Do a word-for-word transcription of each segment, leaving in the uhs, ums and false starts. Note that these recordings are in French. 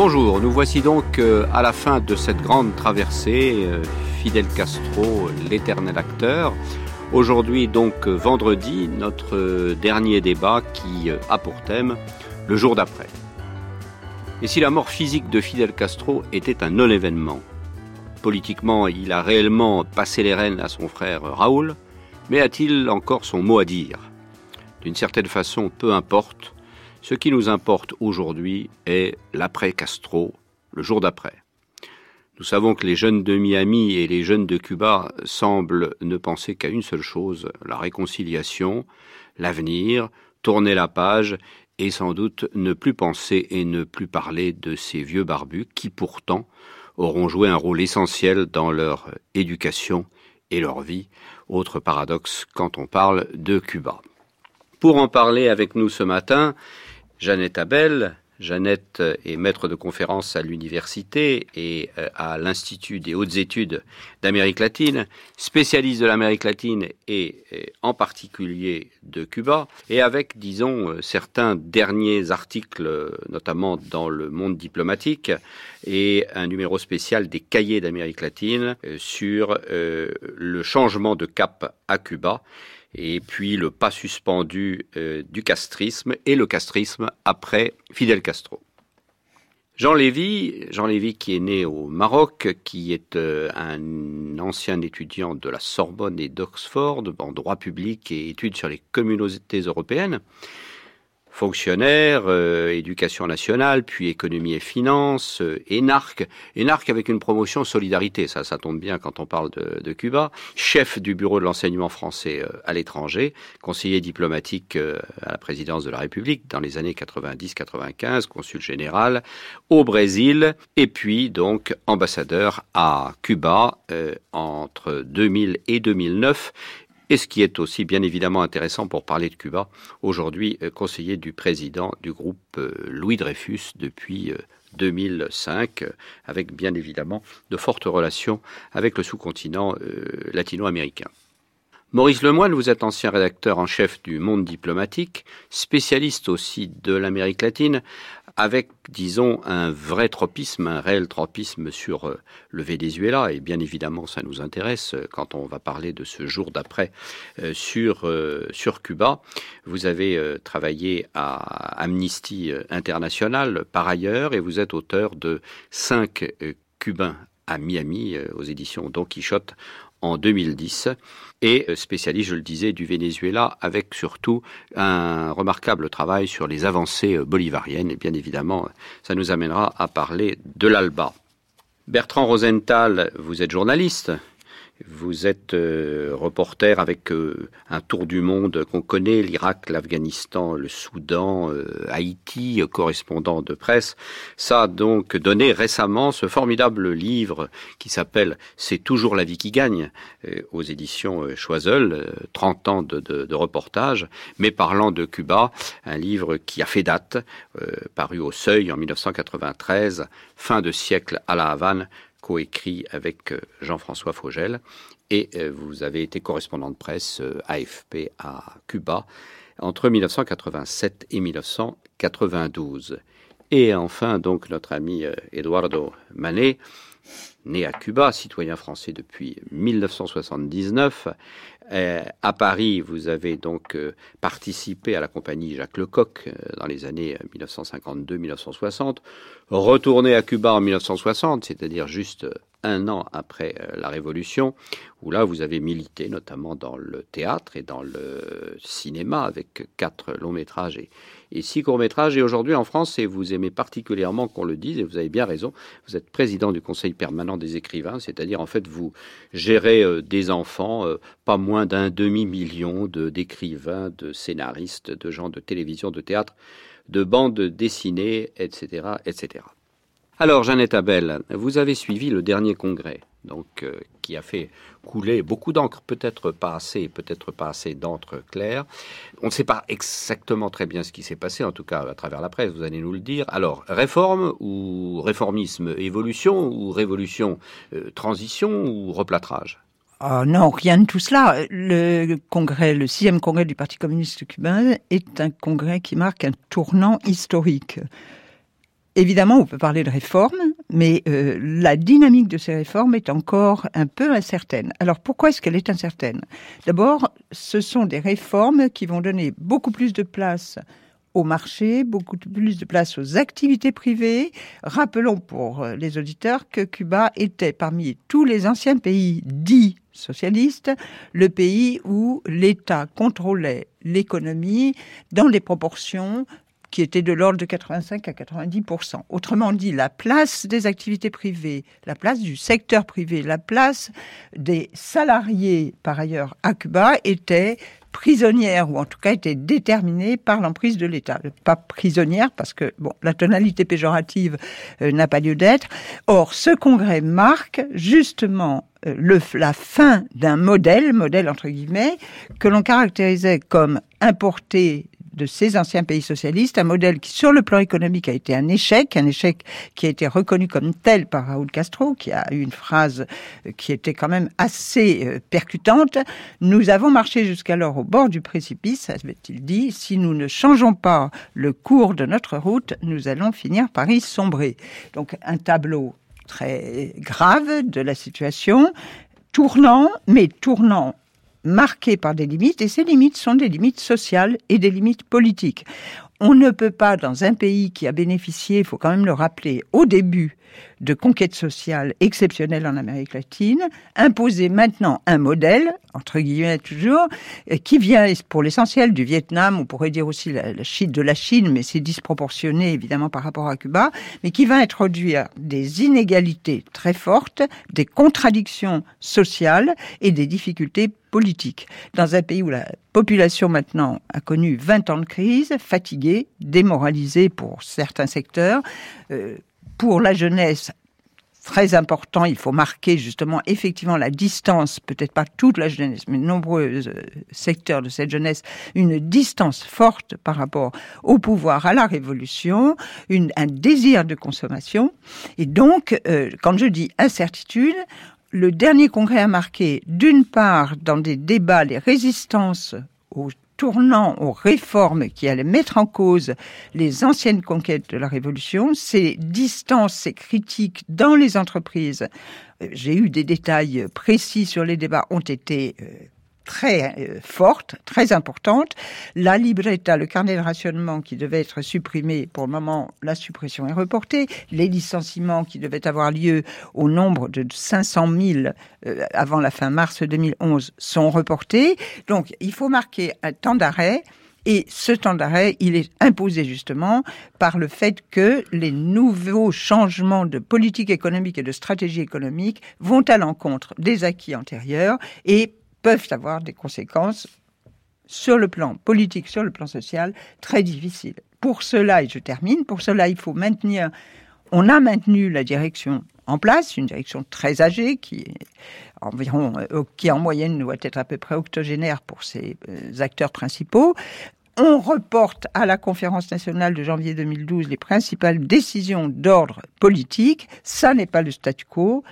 Bonjour, nous voici donc à la fin de cette grande traversée, Fidel Castro, l'éternel acteur. Aujourd'hui donc vendredi, notre dernier débat qui a pour thème le jour d'après. Et si la mort physique de Fidel Castro était un non-événement? Politiquement, il a réellement passé les rênes à son frère Raoul, mais a-t-il encore son mot à dire? D'une certaine façon, peu importe. Ce qui nous importe aujourd'hui est l'après-Castro, le jour d'après. Nous savons que les jeunes de Miami et les jeunes de Cuba semblent ne penser qu'à une seule chose, la réconciliation, l'avenir, tourner la page et sans doute ne plus penser et ne plus parler de ces vieux barbus qui pourtant auront joué un rôle essentiel dans leur éducation et leur vie. Autre paradoxe quand on parle de Cuba. Pour en parler avec nous ce matin, Jeannette Habel. Jeannette est maître de conférences à l'université et à l'Institut des hautes études d'Amérique latine, spécialiste de l'Amérique latine et en particulier de Cuba. Et avec, disons, certains derniers articles, notamment dans le monde diplomatique, et un numéro spécial des cahiers d'Amérique latine sur euh, le changement de cap à Cuba. Et puis le pas suspendu euh, du castrisme et le castrisme après Fidel Castro. Jean Lévy, Jean Lévy qui est né au Maroc, qui est euh, un ancien étudiant de la Sorbonne et d'Oxford en droit public et études sur les communautés européennes, fonctionnaire, euh, éducation nationale, puis économie et finances, euh, énarque, énarque avec une promotion solidarité, ça, ça tombe bien quand on parle de, de Cuba, chef du bureau de l'enseignement français euh, à l'étranger, conseiller diplomatique euh, à la présidence de la République dans les années quatre-vingt-dix quatre-vingt-quinze, consul général au Brésil, et puis donc ambassadeur à Cuba euh, entre deux mille et deux mille neuf. Et ce qui est aussi bien évidemment intéressant pour parler de Cuba, aujourd'hui conseiller du président du groupe Louis Dreyfus depuis deux mille cinq, avec bien évidemment de fortes relations avec le sous-continent latino-américain. Maurice Lemoine, vous êtes ancien rédacteur en chef du Monde diplomatique, spécialiste aussi de l'Amérique latine, avec, disons, un vrai tropisme, un réel tropisme sur le Venezuela, et bien évidemment ça nous intéresse quand on va parler de ce jour d'après sur, sur Cuba. Vous avez travaillé à Amnesty International par ailleurs, et vous êtes auteur de cinq Cubains à Miami aux éditions Don Quichotte, en deux mille dix, et spécialiste, je le disais, du Venezuela, avec surtout un remarquable travail sur les avancées bolivariennes. Et bien évidemment, ça nous amènera à parler de l'A L B A. Bertrand Rosenthal, vous êtes journaliste, vous êtes euh, reporter avec euh, un tour du monde qu'on connaît, l'Irak, l'Afghanistan, le Soudan, euh, Haïti, euh, correspondant de presse. Ça a donc donné récemment ce formidable livre qui s'appelle « C'est toujours la vie qui gagne » euh, aux éditions euh, Choiseul, euh, trente ans de, de, de reportage, mais parlant de Cuba, un livre qui a fait date, euh, paru au Seuil en mille neuf cent quatre-vingt-treize, « Fin de siècle à la Havane », coécrit avec Jean-François Faugel, et vous avez été correspondant de presse A F P à Cuba entre mille neuf cent quatre-vingt-sept et mille neuf cent quatre-vingt-douze. Et enfin, donc, notre ami Eduardo Manet, né à Cuba, citoyen français depuis mille neuf cent soixante-dix-neuf. Euh, à Paris, vous avez donc euh, participé à la compagnie Jacques Lecoq euh, dans les années mille neuf cent cinquante-deux mille neuf cent soixante. Retourné à Cuba en mille neuf cent soixante, c'est-à-dire juste un an après euh, la Révolution, où là vous avez milité notamment dans le théâtre et dans le cinéma avec quatre longs métrages et, et six courts métrages. Et aujourd'hui en France, et vous aimez particulièrement qu'on le dise, et vous avez bien raison, vous êtes président du Conseil permanent des écrivains, c'est-à-dire en fait vous gérez euh, des enfants, euh, pas moins d'un demi-million de, d'écrivains, de scénaristes, de gens de télévision, de théâtre, de bandes dessinées, et cetera, et cetera. Alors, Jeannette Habel, vous avez suivi le dernier congrès, donc euh, qui a fait couler beaucoup d'encre, peut-être pas assez, peut-être pas assez d'encre claire. On ne sait pas exactement très bien ce qui s'est passé, en tout cas à travers la presse, vous allez nous le dire. Alors, réforme ou réformisme, évolution ou révolution, euh, transition ou replâtrage ? Oh non, rien de tout cela. Le congrès, le sixième congrès du Parti communiste cubain est un congrès qui marque un tournant historique. Évidemment, on peut parler de réformes, mais euh, la dynamique de ces réformes est encore un peu incertaine. Alors, pourquoi est-ce qu'elle est incertaine ? D'abord, ce sont des réformes qui vont donner beaucoup plus de place au marché, beaucoup plus de place aux activités privées. Rappelons pour les auditeurs que Cuba était, parmi tous les anciens pays dits socialiste, le pays où l'État contrôlait l'économie dans des proportions qui étaient de l'ordre de quatre-vingt-cinq à quatre-vingt-dix pour cent. Autrement dit, la place des activités privées, la place du secteur privé, la place des salariés, par ailleurs, à Cuba, était prisonnière, ou en tout cas était déterminée par l'emprise de l'État. Pas prisonnière, parce que bon, la tonalité péjorative euh, n'a pas lieu d'être. Or, ce congrès marque justement euh, le, la fin d'un modèle, modèle entre guillemets, que l'on caractérisait comme importé de ces anciens pays socialistes, un modèle qui, sur le plan économique, a été un échec, un échec qui a été reconnu comme tel par Raoul Castro, qui a eu une phrase qui était quand même assez percutante. « Nous avons marché jusqu'alors au bord du précipice », avait-il dit, « si nous ne changeons pas le cours de notre route, nous allons finir par y sombrer ». Donc, un tableau très grave de la situation, tournant, mais tournant, marquée par des limites, et ces limites sont des limites sociales et des limites politiques. On ne peut pas, dans un pays qui a bénéficié, il faut quand même le rappeler, au début de conquêtes sociales exceptionnelles en Amérique latine, imposer maintenant un modèle, entre guillemets toujours, qui vient pour l'essentiel du Vietnam, on pourrait dire aussi de la Chine, mais c'est disproportionné évidemment par rapport à Cuba, mais qui va introduire des inégalités très fortes, des contradictions sociales et des difficultés politiques. Dans un pays où la population maintenant a connu vingt ans de crise, fatiguée, démoralisée pour certains secteurs, euh, pour la jeunesse, très important, il faut marquer justement effectivement la distance, peut-être pas toute la jeunesse, mais nombreux secteurs de cette jeunesse, une distance forte par rapport au pouvoir, à la révolution, une, un désir de consommation. Et donc, euh, quand je dis incertitude, le dernier congrès a marqué, d'une part, dans des débats, les résistances aux tournant aux réformes qui allaient mettre en cause les anciennes conquêtes de la Révolution, ces distances, ces critiques dans les entreprises, j'ai eu des détails précis sur les débats, ont été très fortes, très importantes. La Libreta, le carnet de rationnement qui devait être supprimé, pour le moment, la suppression est reportée. Les licenciements qui devaient avoir lieu au nombre de cinq cent mille euh, avant la fin mars deux mille onze sont reportés. Donc, il faut marquer un temps d'arrêt. Et ce temps d'arrêt, il est imposé justement par le fait que les nouveaux changements de politique économique et de stratégie économique vont à l'encontre des acquis antérieurs et peuvent avoir des conséquences sur le plan politique, sur le plan social, très difficiles. Pour cela, et je termine, pour cela, il faut maintenir, on a maintenu la direction en place, une direction très âgée, qui est environ, qui en moyenne doit être à peu près octogénaire pour ses acteurs principaux. On reporte à la conférence nationale de janvier deux mille douze les principales décisions d'ordre politique. Ça n'est pas le statu quo.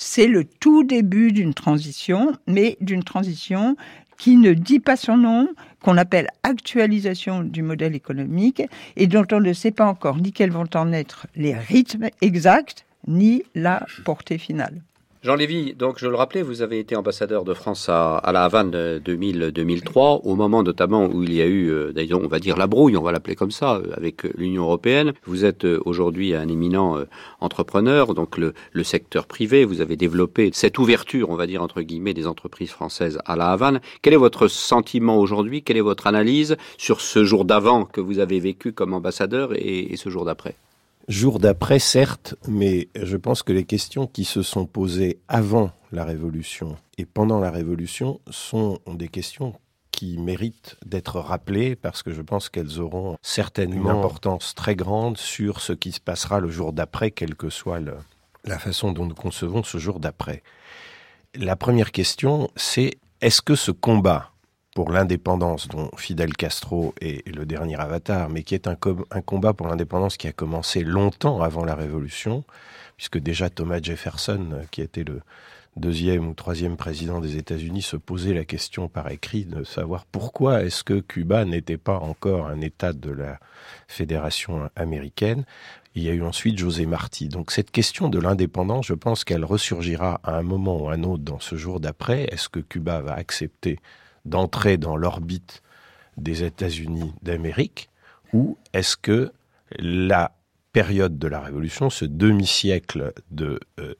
C'est le tout début d'une transition, mais d'une transition qui ne dit pas son nom, qu'on appelle actualisation du modèle économique et dont on ne sait pas encore ni quels vont en être les rythmes exacts, ni la portée finale. Jean Lévy, donc je le rappelais, vous avez été ambassadeur de France à, à la Havane deux mille à deux mille trois, au moment notamment où il y a eu, euh, disons, on va dire la brouille, on va l'appeler comme ça, euh, avec l'Union européenne. Vous êtes euh, aujourd'hui un éminent euh, entrepreneur, donc le, le secteur privé. Vous avez développé cette ouverture, on va dire entre guillemets, des entreprises françaises à la Havane. Quel est votre sentiment aujourd'hui ? Quelle est votre analyse sur ce jour d'avant que vous avez vécu comme ambassadeur et, et ce jour d'après ? Jour d'après, certes, mais je pense que les questions qui se sont posées avant la Révolution et pendant la Révolution sont des questions qui méritent d'être rappelées parce que je pense qu'elles auront certainement une importance très grande sur ce qui se passera le jour d'après, quelle que soit le, la façon dont nous concevons ce jour d'après. La première question, c'est est-ce que ce combat pour l'indépendance dont Fidel Castro est le dernier avatar, mais qui est un, com- un combat pour l'indépendance qui a commencé longtemps avant la Révolution, puisque déjà Thomas Jefferson, qui était le deuxième ou troisième président des États-Unis, se posait la question par écrit de savoir pourquoi est-ce que Cuba n'était pas encore un État de la Fédération américaine. Il y a eu ensuite José Martí. Donc cette question de l'indépendance, je pense qu'elle ressurgira à un moment ou à un autre dans ce jour d'après. Est-ce que Cuba va accepter d'entrer dans l'orbite des États-Unis d'Amérique, ou est-ce que la période de la Révolution, ce demi-siècle de euh,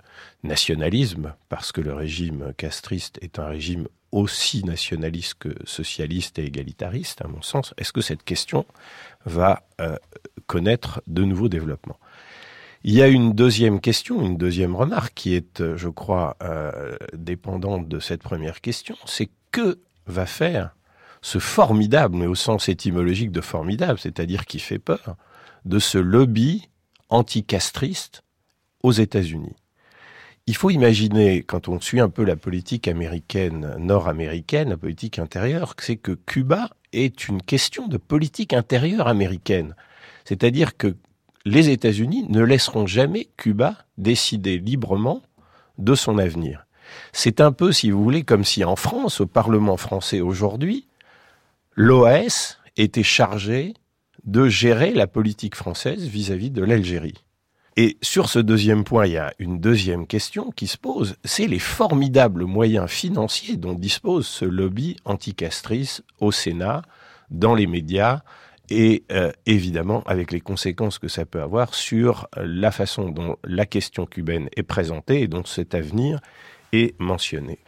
nationalisme, parce que le régime castriste est un régime aussi nationaliste que socialiste et égalitariste, à mon sens, est-ce que cette question va euh, connaître de nouveaux développements ? Il y a une deuxième question, une deuxième remarque qui est, je crois, euh, dépendante de cette première question, c'est que va faire ce formidable, mais au sens étymologique de formidable, c'est-à-dire qui fait peur, de ce lobby anticastriste aux États-Unis. Il faut imaginer, quand on suit un peu la politique américaine, nord-américaine, la politique intérieure, c'est que Cuba est une question de politique intérieure américaine. C'est-à-dire que les États-Unis ne laisseront jamais Cuba décider librement de son avenir. C'est un peu, si vous voulez, comme si en France, au Parlement français aujourd'hui, l'O A S était chargée de gérer la politique française vis-à-vis de l'Algérie. Et sur ce deuxième point, il y a une deuxième question qui se pose, c'est les formidables moyens financiers dont dispose ce lobby anticastrice au Sénat, dans les médias, et euh, évidemment avec les conséquences que ça peut avoir sur la façon dont la question cubaine est présentée et dont cet avenir est mentionné.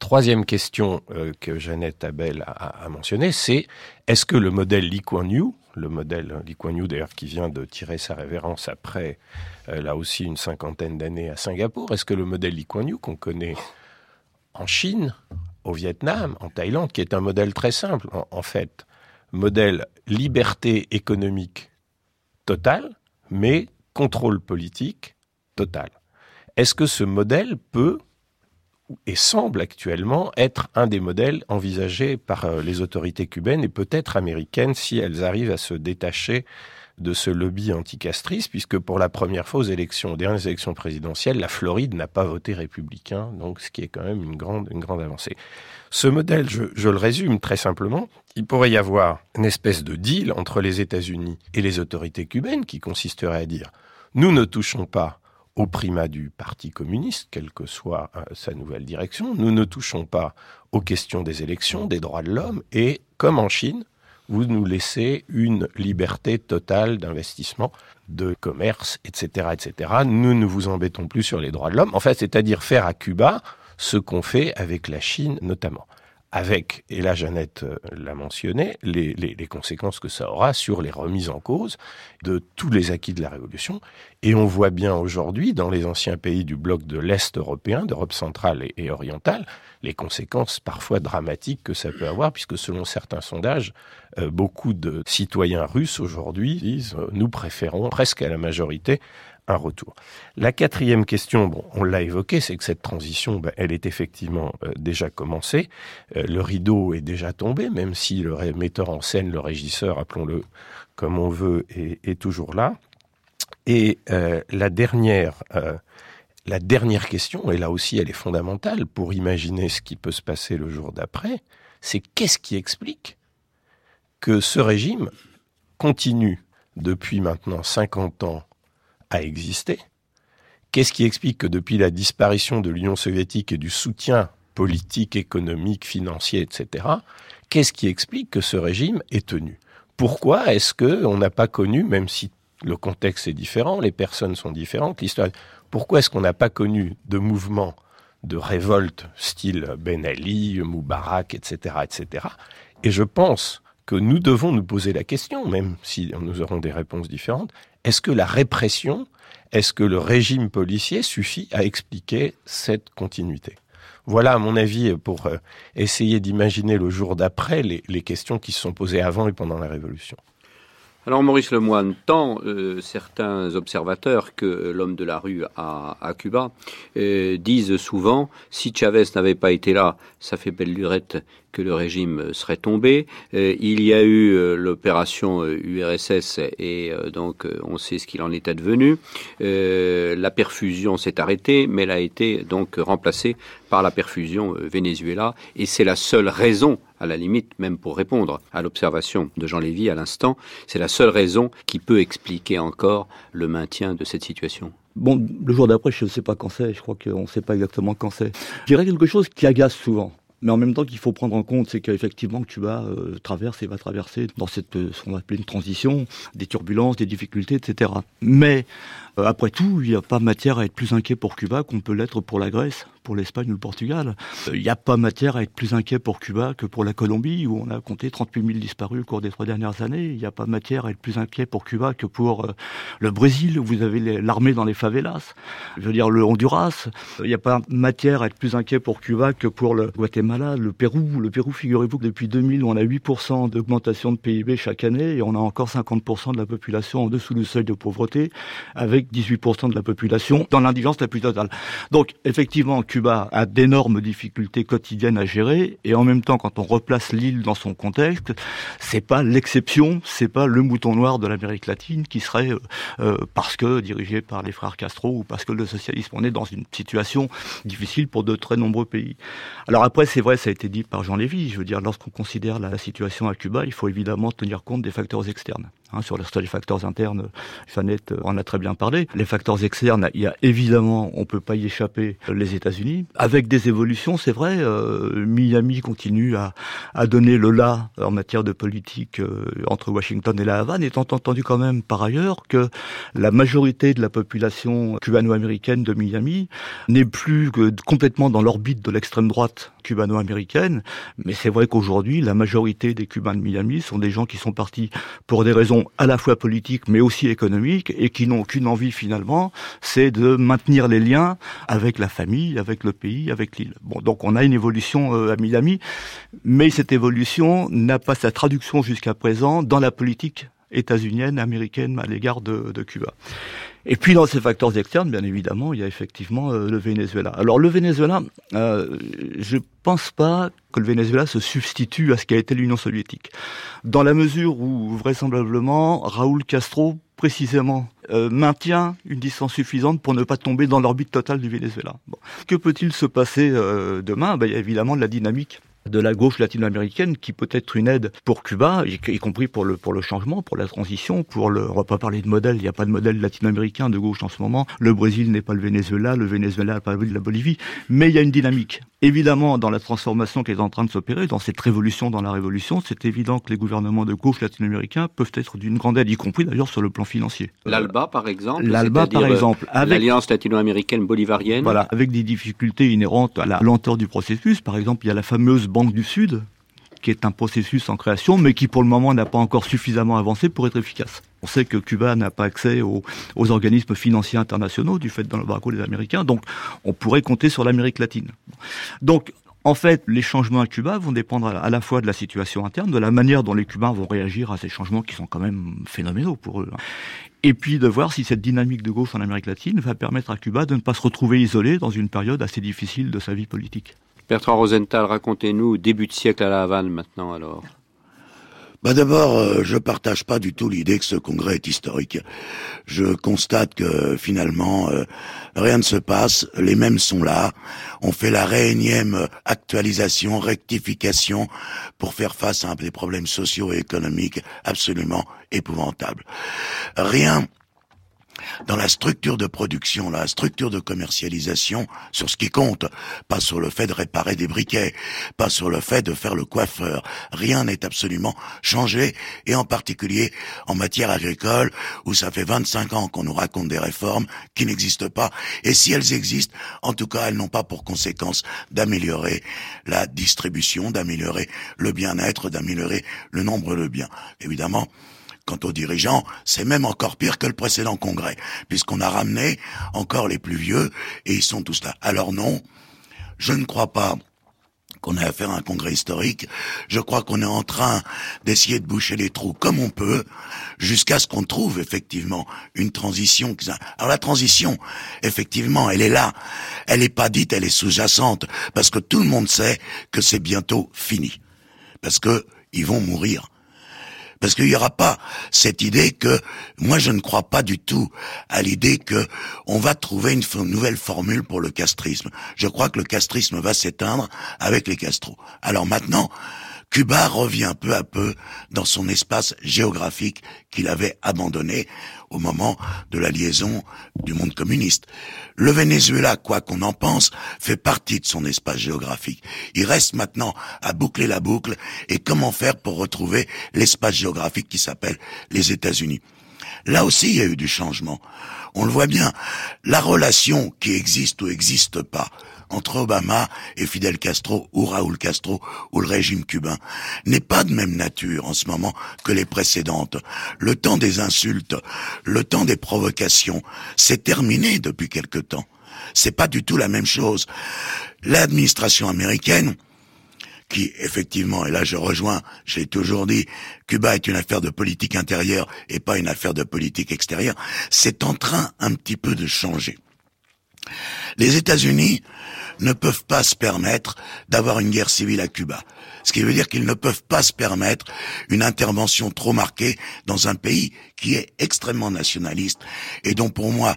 Troisième question euh, que Jeannette Habel a, a mentionnée, c'est est-ce que le modèle Lee Kuan Yew, le modèle Lee Kuan Yew d'ailleurs qui vient de tirer sa révérence après, euh, là aussi une cinquantaine d'années à Singapour, est-ce que le modèle Lee Kuan Yew qu'on connaît en Chine, au Vietnam, en Thaïlande, qui est un modèle très simple en, en fait, modèle liberté économique totale, mais contrôle politique total. Est-ce que ce modèle peut et semble actuellement être un des modèles envisagés par les autorités cubaines et peut-être américaines si elles arrivent à se détacher de ce lobby anticastrice, puisque pour la première fois aux élections, aux dernières élections présidentielles, la Floride n'a pas voté républicain, donc ce qui est quand même une grande, une grande avancée. Ce modèle, je, je le résume très simplement, il pourrait y avoir une espèce de deal entre les États-Unis et les autorités cubaines qui consisterait à dire « nous ne touchons pas au primat du Parti communiste, quelle que soit euh, sa nouvelle direction. Nous ne touchons pas aux questions des élections, des droits de l'homme. Et comme en Chine, vous nous laissez une liberté totale d'investissement, de commerce, et cetera, et cetera. Nous ne vous embêtons plus sur les droits de l'homme. En fait, c'est-à-dire faire à Cuba ce qu'on fait avec la Chine notamment. Avec, et là Jeannette l'a mentionné, les, les, les conséquences que ça aura sur les remises en cause de tous les acquis de la Révolution. Et on voit bien aujourd'hui, dans les anciens pays du bloc de l'Est européen, d'Europe centrale et, et orientale, les conséquences parfois dramatiques que ça peut avoir, puisque selon certains sondages, euh, beaucoup de citoyens russes aujourd'hui disent euh, « nous préférons presque à la majorité ». Un retour. La quatrième question, bon, on l'a évoqué, c'est que cette transition, ben, elle est effectivement euh, déjà commencée. Euh, le rideau est déjà tombé, même si le ré- metteur en scène, le régisseur, appelons-le comme on veut, est, est toujours là. Et euh, la dernière, euh, la dernière question, et là aussi elle est fondamentale pour imaginer ce qui peut se passer le jour d'après, c'est qu'est-ce qui explique que ce régime continue depuis maintenant cinquante ans a existé. Qu'est-ce qui explique que depuis la disparition de l'Union soviétique et du soutien politique, économique, financier, et cetera, qu'est-ce qui explique que ce régime est tenu ? Pourquoi est-ce qu'on n'a pas connu, même si le contexte est différent, les personnes sont différentes, l'histoire... Pourquoi est-ce qu'on n'a pas connu de mouvements de révolte, style Ben Ali, Moubarak, et cetera, et cetera. Et je pense que nous devons nous poser la question, même si nous aurons des réponses différentes, est-ce que la répression, est-ce que le régime policier suffit à expliquer cette continuité ? Voilà, à mon avis, pour essayer d'imaginer le jour d'après les, les questions qui se sont posées avant et pendant la Révolution. Alors Maurice Lemoine, tant euh, certains observateurs que euh, l'homme de la rue à, à Cuba euh, disent souvent « si Chavez n'avait pas été là, ça fait belle lurette que le régime serait tombé euh, ». Il y a eu euh, l'opération euh, U R S S et euh, donc euh, on sait ce qu'il en est advenu. Euh, la perfusion s'est arrêtée mais elle a été donc remplacée par la perfusion euh, Venezuela, et c'est la seule raison, à la limite, même pour répondre à l'observation de Jean Lévy à l'instant, c'est la seule raison qui peut expliquer encore le maintien de cette situation. Bon, le jour d'après, je ne sais pas quand c'est, je crois qu'on ne sait pas exactement quand c'est. Je dirais quelque chose qui agace souvent. Mais en même temps, qu'il faut prendre en compte, c'est qu'effectivement, Cuba euh, traverse et va traverser dans cette, euh, ce qu'on va appeler une transition, des turbulences, des difficultés, et cetera. Mais, euh, après tout, il n'y a pas matière à être plus inquiet pour Cuba qu'on peut l'être pour la Grèce, pour l'Espagne ou le Portugal. Il euh, n'y a pas matière à être plus inquiet pour Cuba que pour la Colombie, où on a compté trente-huit mille disparus au cours des trois dernières années. Il n'y a pas matière à être plus inquiet pour Cuba que pour euh, le Brésil, où vous avez les, l'armée dans les favelas. Je veux dire, le Honduras. Il n'y a pas matière à être plus inquiet pour Cuba que pour le Guatemala. Là, le Pérou, le Pérou, figurez-vous que depuis deux mille, on a huit pour cent d'augmentation de P I B chaque année et on a encore cinquante pour cent de la population en dessous du seuil de pauvreté, avec dix-huit pour cent de la population dans l'indigence la plus totale. Donc, effectivement, Cuba a d'énormes difficultés quotidiennes à gérer et en même temps, quand on replace l'île dans son contexte, c'est pas l'exception, c'est pas le mouton noir de l'Amérique latine qui serait euh, parce que dirigé par les frères Castro ou parce que le socialisme. On est dans une situation difficile pour de très nombreux pays. Alors après, c'est vrai, ça a été dit par Jean Lévy, je veux dire, lorsqu'on considère la situation à Cuba, il faut évidemment tenir compte des facteurs externes. Hein, sur les facteurs internes, Jeannette en a très bien parlé. Les facteurs externes, il y a évidemment, on ne peut pas y échapper, les États-Unis. Avec des évolutions, c'est vrai, euh, Miami continue à, à donner le là en matière de politique euh, entre Washington et la Havane, étant entendu quand même par ailleurs que la majorité de la population cubano-américaine de Miami n'est plus que complètement dans l'orbite de l'extrême droite cubaine. Américaine, mais c'est vrai qu'aujourd'hui, la majorité des Cubains de Miami sont des gens qui sont partis pour des raisons à la fois politiques, mais aussi économiques, et qui n'ont qu'une envie finalement, c'est de maintenir les liens avec la famille, avec le pays, avec l'île. Bon, donc on a une évolution euh, à Miami, mais cette évolution n'a pas sa traduction jusqu'à présent dans la politique états-unienne, américaine à l'égard de, de Cuba. Et puis dans ces facteurs externes, bien évidemment, il y a effectivement euh, le Venezuela. Alors le Venezuela, euh, je pense pas que le Venezuela se substitue à ce qu'a été l'Union soviétique. Dans la mesure où, vraisemblablement, Raoul Castro, précisément, euh, maintient une distance suffisante pour ne pas tomber dans l'orbite totale du Venezuela. Bon. Que peut-il se passer euh, demain ? Ben, il y a évidemment de la dynamique de la gauche latino-américaine qui peut être une aide pour Cuba, y compris pour le pour le changement, pour la transition, pour le on va pas parler de modèle, il n'y a pas de modèle latino-américain de gauche en ce moment. Le Brésil n'est pas le Venezuela, le Venezuela n'est pas la Bolivie, mais il y a une dynamique. Évidemment, dans la transformation qui est en train de s'opérer, dans cette révolution, dans la révolution, c'est évident que les gouvernements de gauche latino-américains peuvent être d'une grande aide, y compris d'ailleurs sur le plan financier. L'A L B A, par exemple, L'A L B A, par exemple, avec l'Alliance latino-américaine bolivarienne. Voilà, avec des difficultés inhérentes à la lenteur du processus. Par exemple, il y a la fameuse Banque du Sud, qui est un processus en création, mais qui pour le moment n'a pas encore suffisamment avancé pour être efficace. On sait que Cuba n'a pas accès aux, aux organismes financiers internationaux du fait de l'embargo des Américains, donc on pourrait compter sur l'Amérique latine. Donc, en fait, les changements à Cuba vont dépendre à la fois de la situation interne, de la manière dont les Cubains vont réagir à ces changements qui sont quand même phénoménaux pour eux. Et puis de voir si cette dynamique de gauche en Amérique latine va permettre à Cuba de ne pas se retrouver isolé dans une période assez difficile de sa vie politique. Bertrand Rosenthal, racontez-nous, début de siècle à la Havane maintenant alors. Bah d'abord, euh, je partage pas du tout l'idée que ce congrès est historique. Je constate que finalement, euh, rien ne se passe, les mêmes sont là. On fait la réénième actualisation, rectification pour faire face à des problèmes sociaux et économiques absolument épouvantables. Rien dans la structure de production, la structure de commercialisation, sur ce qui compte, pas sur le fait de réparer des briquets, pas sur le fait de faire le coiffeur. Rien n'est absolument changé, et en particulier en matière agricole, où ça fait vingt-cinq ans qu'on nous raconte des réformes qui n'existent pas, et si elles existent, en tout cas elles n'ont pas pour conséquence d'améliorer la distribution, d'améliorer le bien-être, d'améliorer le nombre de biens. Évidemment, quant aux dirigeants, c'est même encore pire que le précédent congrès, puisqu'on a ramené encore les plus vieux, et ils sont tous là. Alors non, je ne crois pas qu'on ait affaire à un congrès historique. Je crois qu'on est en train d'essayer de boucher les trous comme on peut, jusqu'à ce qu'on trouve effectivement une transition. Alors la transition, effectivement, elle est là. Elle n'est pas dite, elle est sous-jacente, parce que tout le monde sait que c'est bientôt fini. Parce que ils vont mourir. Parce qu'il n'y aura pas cette idée que, moi je ne crois pas du tout à l'idée que on va trouver une f- nouvelle formule pour le castrisme. Je crois que le castrisme va s'éteindre avec les Castro. Alors maintenant, Cuba revient peu à peu dans son espace géographique qu'il avait abandonné au moment de la liaison du monde communiste. Le Venezuela, quoi qu'on en pense, fait partie de son espace géographique. Il reste maintenant à boucler la boucle et comment faire pour retrouver l'espace géographique qui s'appelle les États-Unis. Là aussi, il y a eu du changement. On le voit bien. La relation qui existe ou existe pas entre Obama et Fidel Castro ou Raoul Castro ou le régime cubain n'est pas de même nature en ce moment que les précédentes. Le temps des insultes, le temps des provocations, c'est terminé depuis quelque temps. C'est pas du tout la même chose. L'administration américaine, qui effectivement, et là je rejoins, j'ai toujours dit, Cuba est une affaire de politique intérieure et pas une affaire de politique extérieure, c'est en train un petit peu de changer. Les États-Unis ne peuvent pas se permettre d'avoir une guerre civile à Cuba. Ce qui veut dire qu'ils ne peuvent pas se permettre une intervention trop marquée dans un pays qui est extrêmement nationaliste et dont pour moi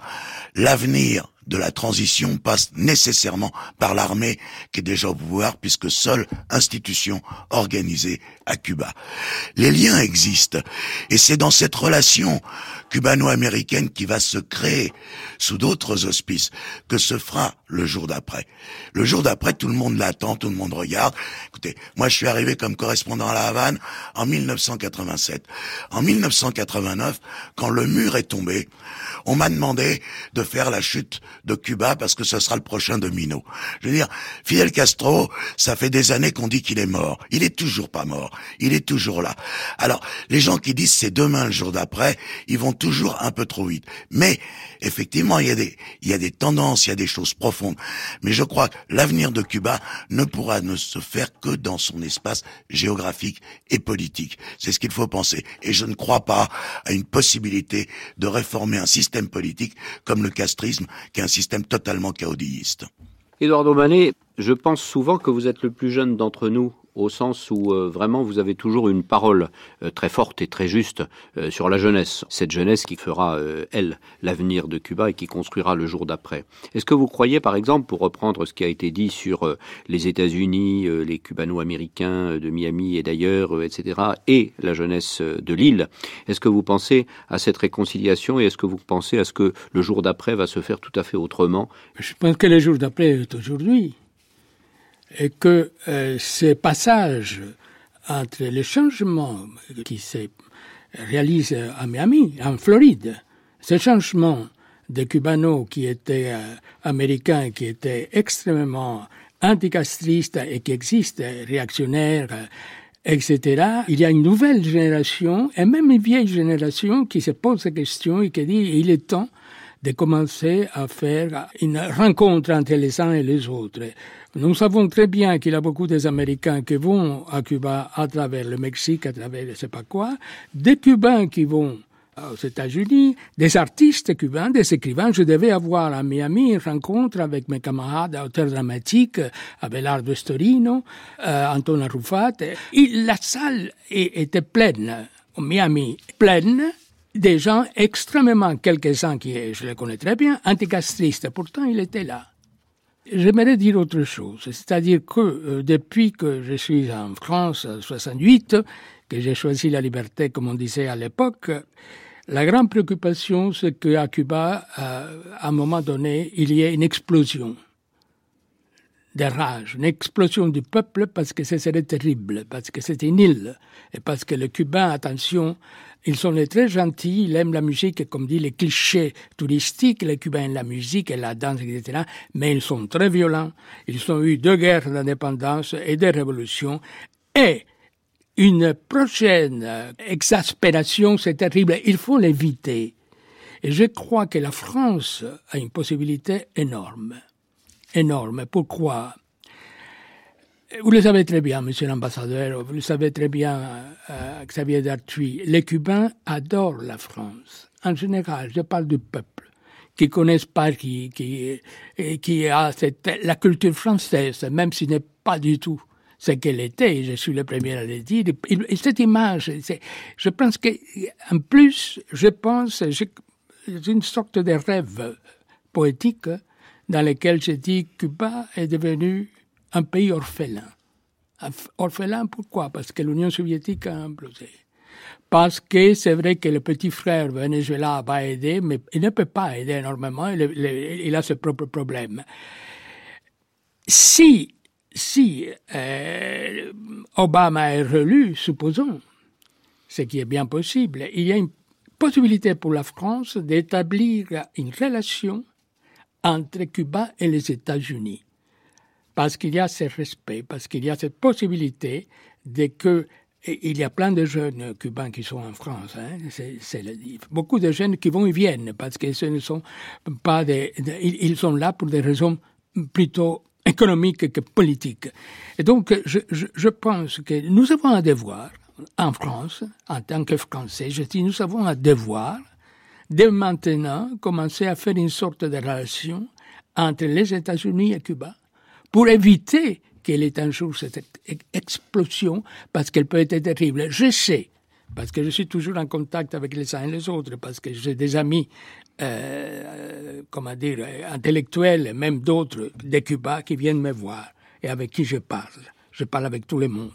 l'avenir de la transition passe nécessairement par l'armée qui est déjà au pouvoir puisque seule institution organisée à Cuba. Les liens existent et c'est dans cette relation cubano-américaine qui va se créer sous d'autres auspices que se fera le jour d'après. Le jour d'après, tout le monde l'attend, tout le monde regarde. Écoutez, moi je suis arrivé comme correspondant à La Havane en dix-neuf cent quatre-vingt-sept. En dix-neuf cent quatre-vingt-neuf, quand le mur est tombé, on m'a demandé de faire la chute de Cuba parce que ce sera le prochain domino. Je veux dire, Fidel Castro, ça fait des années qu'on dit qu'il est mort. Il est toujours pas mort. Il est toujours là. Alors, les gens qui disent c'est demain le jour d'après, ils vont toujours un peu trop vite. Mais, effectivement, il y a des, il y a des tendances, il y a des choses profondes. Mais je crois que l'avenir de Cuba ne pourra ne se faire que dans son espace géographique et politique. C'est ce qu'il faut penser. Et je ne crois pas à une possibilité de réformer un système politique comme le castrisme qui est un système totalement caudilliste. Eduardo Manet, je pense souvent que vous êtes le plus jeune d'entre nous, au sens où euh, vraiment vous avez toujours une parole euh, très forte et très juste euh, sur la jeunesse. Cette jeunesse qui fera, euh, elle, l'avenir de Cuba et qui construira le jour d'après. Est-ce que vous croyez, par exemple, pour reprendre ce qui a été dit sur euh, les États-Unis, euh, les Cubano-Américains euh, de Miami et d'ailleurs, euh, et cetera, et la jeunesse euh, de l'île, est-ce que vous pensez à cette réconciliation et est-ce que vous pensez à ce que le jour d'après va se faire tout à fait autrement ? Je pense que le jour d'après est aujourd'hui. Et que euh, ces passages entre les changements qui se réalisent à Miami, en Floride, ces changements des Cubanos qui étaient euh, américains, qui étaient extrêmement anticastristes et qui existent, réactionnaires, et cetera, il y a une nouvelle génération, et même une vieille génération, qui se pose la question et qui dit « il est temps ». De commencer à faire une rencontre entre les uns et les autres. Nous savons très bien qu'il y a beaucoup des Américains qui vont à Cuba à travers le Mexique, à travers je ne sais pas quoi, des Cubains qui vont aux États-Unis, des artistes cubains, des écrivains. Je devais avoir à Miami une rencontre avec mes camarades auteurs dramatiques, Abelardo Estorino, euh, Anton Arrufate. Et la salle était pleine, Miami pleine, des gens extrêmement, quelques-uns qui, je les connais très bien, anticastristes. Pourtant, il était là. J'aimerais dire autre chose. C'est-à-dire que euh, depuis que je suis en France, en soixante-huit, que j'ai choisi la liberté, comme on disait à l'époque, la grande préoccupation, c'est qu'à Cuba, euh, à un moment donné, il y ait une explosion de rage, une explosion du peuple, parce que ce serait terrible, parce que c'est une île, et parce que les Cubains, attention, ils sont très gentils, ils aiment la musique, et comme dit les clichés touristiques, les Cubains aiment la musique et la danse, et cetera. Mais ils sont très violents, ils ont eu deux guerres d'indépendance et des révolutions, et une prochaine exaspération, c'est terrible, il faut l'éviter. Et je crois que la France a une possibilité énorme. Énorme. Pourquoi ? Vous le savez très bien, monsieur l'ambassadeur, vous le savez très bien, euh, Xavier d'Arthuys, les Cubains adorent la France. En général, je parle du peuple, qui connaissent Paris, qui, qui a cette, la culture française, même s'il n'est pas du tout ce qu'elle était, et je suis le premier à le dire. Et cette image, c'est, je pense que, en plus, je pense, j'ai une sorte de rêve poétique dans lequel je dis que Cuba est devenu un pays orphelin. Orphelin, pourquoi ? Parce que l'Union soviétique a implosé. Parce que c'est vrai que le petit frère Venezuela va aider, mais il ne peut pas aider énormément, il, il, il a ses propres problèmes. Si, si euh, Obama est relu, supposons, ce qui est bien possible, il y a une possibilité pour la France d'établir une relation entre Cuba et les États-Unis. Parce qu'il y a ce respect, parce qu'il y a cette possibilité de que... Et il y a plein de jeunes cubains qui sont en France, hein, c'est, c'est le, beaucoup de jeunes qui vont et viennent, parce que ce ne sont pas des... De, ils sont là pour des raisons plutôt économiques que politiques. Et donc, je, je, je pense que nous avons un devoir, en France, en tant que Français, je dis, nous avons un devoir de maintenant commencer à faire une sorte de relation entre les États-Unis et Cuba, pour éviter qu'elle ait un jour cette explosion, parce qu'elle peut être terrible. Je sais, parce que je suis toujours en contact avec les uns et les autres, parce que j'ai des amis, euh, comment dire, intellectuels, même d'autres, de Cuba, qui viennent me voir et avec qui je parle. Je parle avec tout le monde.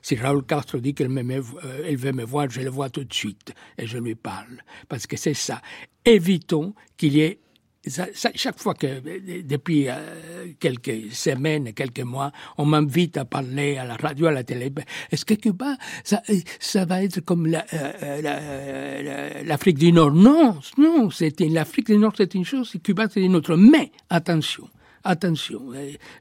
Si Raoul Castro dit qu'elle me, euh, elle veut me voir, je le vois tout de suite et je lui parle, parce que c'est ça. Évitons qu'il y ait... Ça, ça, chaque fois que, depuis euh, quelques semaines, quelques mois, on m'invite à parler à la radio, à la télé, est-ce que Cuba, ça, ça va être comme la, euh, la, la, l'Afrique du Nord ? Non, non, c'est une, l'Afrique du Nord, c'est une chose, Cuba, c'est une autre. Mais, attention, attention,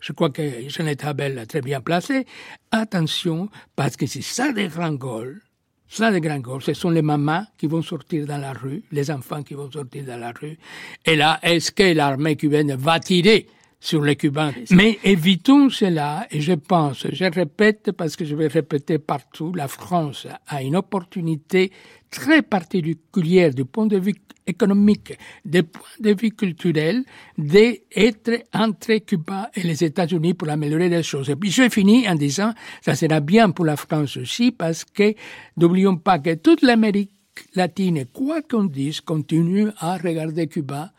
je crois que Jeannette Habel l'a très bien placé, attention, parce que si ça dégringole, ça dégringole, ce sont les mamans qui vont sortir dans la rue, les enfants qui vont sortir dans la rue. Et là, est-ce que l'armée cubaine va tirer sur les Cubains ? Mais évitons cela, et je pense, je répète, parce que je vais répéter partout, la France a une opportunité très particulière du point de vue économique, du point de vue culturel, d'être entre Cuba et les États-Unis pour améliorer les choses. Et puis je finis en disant, ça sera bien pour la France aussi, parce que n'oublions pas que toute l'Amérique latine, quoi qu'on dise, continue à regarder Cuba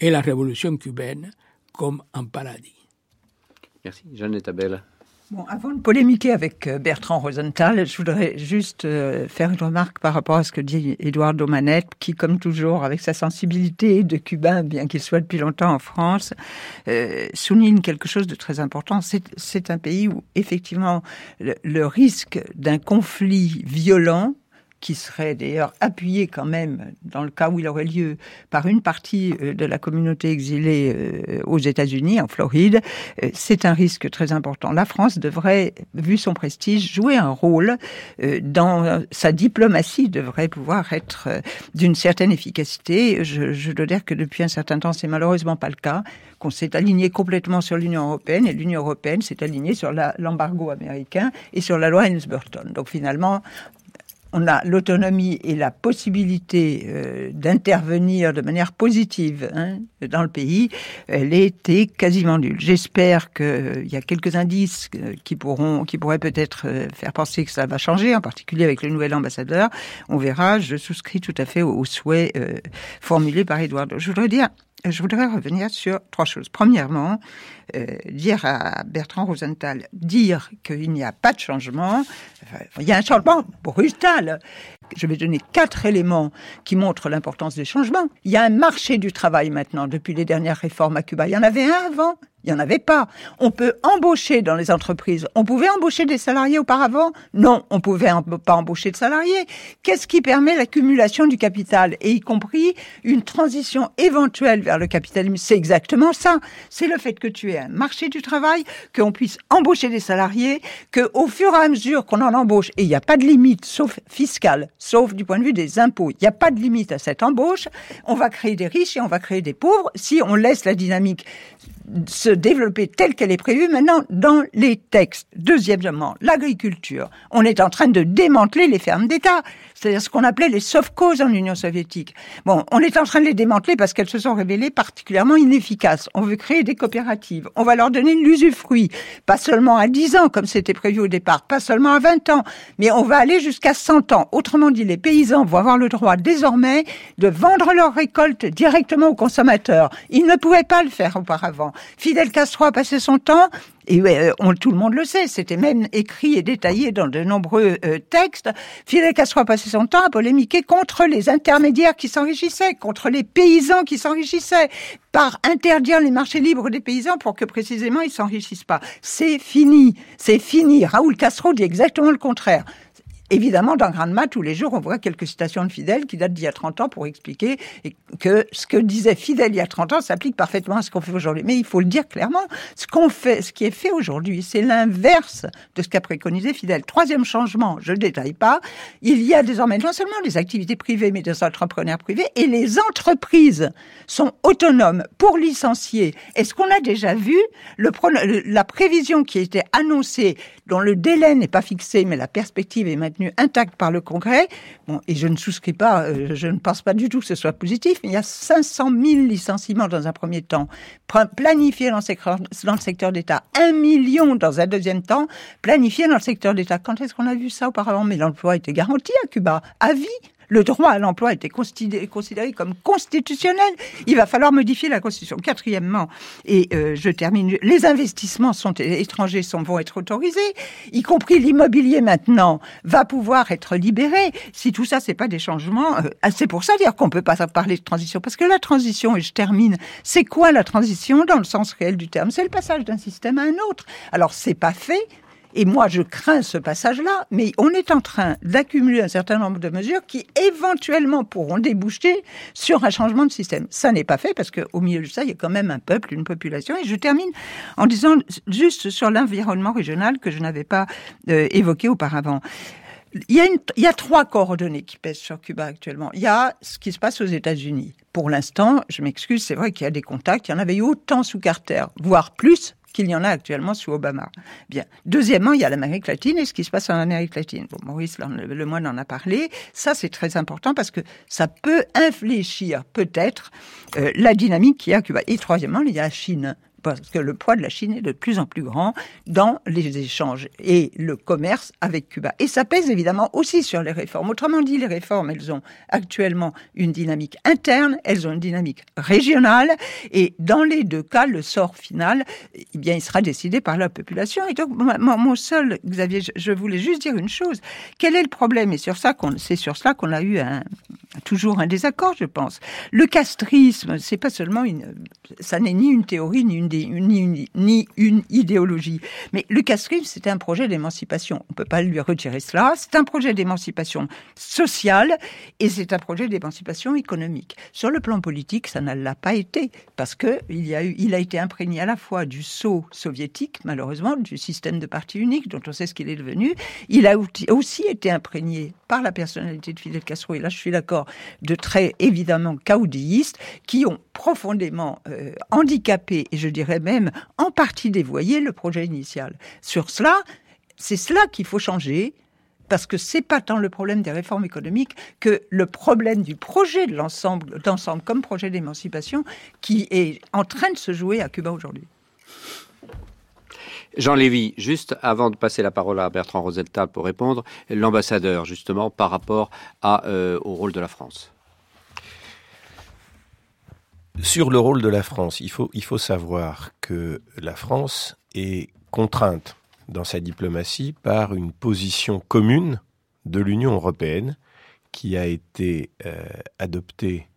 et la révolution cubaine comme un paradis. Merci. Jeannette Habel. Bon, avant de polémiquer avec Bertrand Rosenthal, je voudrais juste faire une remarque par rapport à ce que dit Eduardo Manet, qui, comme toujours, avec sa sensibilité de Cubain, bien qu'il soit depuis longtemps en France, euh, souligne quelque chose de très important. C'est, c'est un pays où, effectivement, le, le risque d'un conflit violent, qui serait d'ailleurs appuyé quand même, dans le cas où il aurait lieu, par une partie de la communauté exilée aux États-Unis, en Floride, c'est un risque très important. La France devrait, vu son prestige, jouer un rôle dans sa diplomatie, devrait pouvoir être d'une certaine efficacité. Je, je dois dire que depuis un certain temps, c'est malheureusement pas le cas, qu'on s'est aligné complètement sur l'Union européenne, et l'Union européenne s'est alignée sur la, l'embargo américain et sur la loi Helms-Burton. Donc finalement, on a l'autonomie et la possibilité euh, d'intervenir de manière positive hein, dans le pays, elle était quasiment nulle. J'espère qu'il euh, y a quelques indices euh, qui, pourront, qui pourraient peut-être euh, faire penser que ça va changer, en particulier avec le nouvel ambassadeur. On verra, je souscris tout à fait au, au souhait euh, formulé par Eduardo. Je voudrais dire... Je voudrais revenir sur trois choses. Premièrement, euh, dire à Bertrand Rosenthal, dire qu'il n'y a pas de changement, euh, il y a un changement brutal. Je vais donner quatre éléments qui montrent l'importance des changements. Il y a un marché du travail maintenant, depuis les dernières réformes à Cuba. Il y en avait un avant, il n'y en avait pas. On peut embaucher dans les entreprises. On pouvait embaucher des salariés auparavant ? Non, on ne pouvait pas embaucher de salariés. Qu'est-ce qui permet l'accumulation du capital ? Et y compris une transition éventuelle vers le capitalisme. C'est exactement ça. C'est le fait que tu aies un marché du travail, qu'on puisse embaucher des salariés, qu'au fur et à mesure qu'on en embauche, et il n'y a pas de limite, sauf fiscale, sauf du point de vue des impôts, il n'y a pas de limite à cette embauche, on va créer des riches et on va créer des pauvres si on laisse la dynamique se développer telle qu'elle est prévue maintenant dans les textes. Deuxièmement, l'agriculture. On est en train de démanteler les fermes d'État, c'est-à-dire ce qu'on appelait les soft causes en Union soviétique. Bon, on est en train de les démanteler parce qu'elles se sont révélées particulièrement inefficaces. On veut créer des coopératives, on va leur donner l'usufruit, pas seulement à dix ans comme c'était prévu au départ, pas seulement à vingt ans, mais on va aller jusqu'à cent ans. Autrement dit, les paysans vont avoir le droit désormais de vendre leurs récoltes directement aux consommateurs. Ils ne pouvaient pas le faire auparavant. Fidel Castro a passé son temps, et on, tout le monde le sait, c'était même écrit et détaillé dans de nombreux euh, textes, Fidel Castro a passé son temps à polémiquer contre les intermédiaires qui s'enrichissaient, contre les paysans qui s'enrichissaient, par interdire les marchés libres des paysans pour que précisément ils ne s'enrichissent pas. C'est fini, c'est fini. Raoul Castro dit exactement le contraire. Évidemment, dans Granma, tous les jours, on voit quelques citations de Fidel qui datent d'il y a trente ans pour expliquer que ce que disait Fidel il y a trente ans s'applique parfaitement à ce qu'on fait aujourd'hui. Mais il faut le dire clairement, ce qu'on fait, ce qui est fait aujourd'hui, c'est l'inverse de ce qu'a préconisé Fidel. Troisième changement, je ne détaille pas, il y a désormais non seulement les activités privées, mais des entrepreneurs privés, et les entreprises sont autonomes pour licencier. Est-ce qu'on a déjà vu le pro- la prévision qui était annoncée, dont le délai n'est pas fixé, mais la perspective est maintenant intact par le Congrès, bon, et je ne souscris pas, euh, je ne pense pas du tout que ce soit positif, mais il y a cinq cent mille licenciements dans un premier temps, planifiés dans, dans le secteur d'État, un million dans un deuxième temps, planifiés dans le secteur d'État. Quand est-ce qu'on a vu ça auparavant? Mais l'emploi était garanti à Cuba, à vie. Le droit à l'emploi était considéré, considéré comme constitutionnel. Il va falloir modifier la Constitution. Quatrièmement, et euh, je termine, les investissements sont, étrangers sont, vont être autorisés, y compris l'immobilier maintenant va pouvoir être libéré. Si tout ça, c'est pas des changements, euh, c'est pour ça dire qu'on peut pas parler de transition. Parce que la transition, et je termine, c'est quoi la transition dans le sens réel du terme? C'est le passage d'un système à un autre. Alors, c'est pas fait. Et moi, je crains ce passage-là, mais on est en train d'accumuler un certain nombre de mesures qui, éventuellement, pourront déboucher sur un changement de système. Ça n'est pas fait parce qu'au milieu de ça, il y a quand même un peuple, une population. Et je termine en disant juste sur l'environnement régional que je n'avais pas euh, évoqué auparavant. Il y a une, il y a trois coordonnées qui pèsent sur Cuba actuellement. Il y a ce qui se passe aux États-Unis. Pour l'instant, je m'excuse, c'est vrai qu'il y a des contacts. Il y en avait eu autant sous Carter, voire plus, qu'il y en a actuellement sous Obama. Bien. Deuxièmement, il y a l'Amérique latine et ce qui se passe en Amérique latine. Bon, Maurice Lemoine en a parlé. Ça, c'est très important parce que ça peut infléchir, peut-être, euh, la dynamique qu'il y a à Cuba. Et troisièmement, il y a la Chine. Parce que le poids de la Chine est de plus en plus grand dans les échanges et le commerce avec Cuba. Et ça pèse évidemment aussi sur les réformes. Autrement dit, les réformes, elles ont actuellement une dynamique interne, elles ont une dynamique régionale. Et dans les deux cas, le sort final, eh bien, il sera décidé par la population. Et donc, mon seul, Xavier, je voulais juste dire une chose. Quel est le problème? Et sur ça qu'on, c'est sur cela qu'on a eu un, toujours un désaccord, je pense. Le castrisme, c'est pas seulement une... Ça n'est ni une théorie, ni une Ni une, ni une idéologie. Mais le castrisme, c'était un projet d'émancipation. On ne peut pas lui retirer cela. C'est un projet d'émancipation sociale et c'est un projet d'émancipation économique. Sur le plan politique, ça ne l'a pas été parce qu'il y a eu, il a été imprégné à la fois du sceau soviétique, malheureusement, du système de parti unique dont on sait ce qu'il est devenu. Il a aussi été imprégné par la personnalité de Fidel Castro, et là je suis d'accord, de traits évidemment caudillistes qui ont profondément euh, handicapé, et je dirais même en partie dévoyer le projet initial. Sur cela, c'est cela qu'il faut changer, parce que c'est pas tant le problème des réformes économiques que le problème du projet de l'ensemble, d'ensemble comme projet d'émancipation qui est en train de se jouer à Cuba aujourd'hui. Jean Lévy, juste avant de passer la parole à Bertrand Rosenthal pour répondre, l'ambassadeur justement par rapport à, euh, au rôle de la France. Sur le rôle de la France, il faut, il faut savoir que la France est contrainte dans sa diplomatie par une position commune de l'Union européenne qui a été euh, adoptée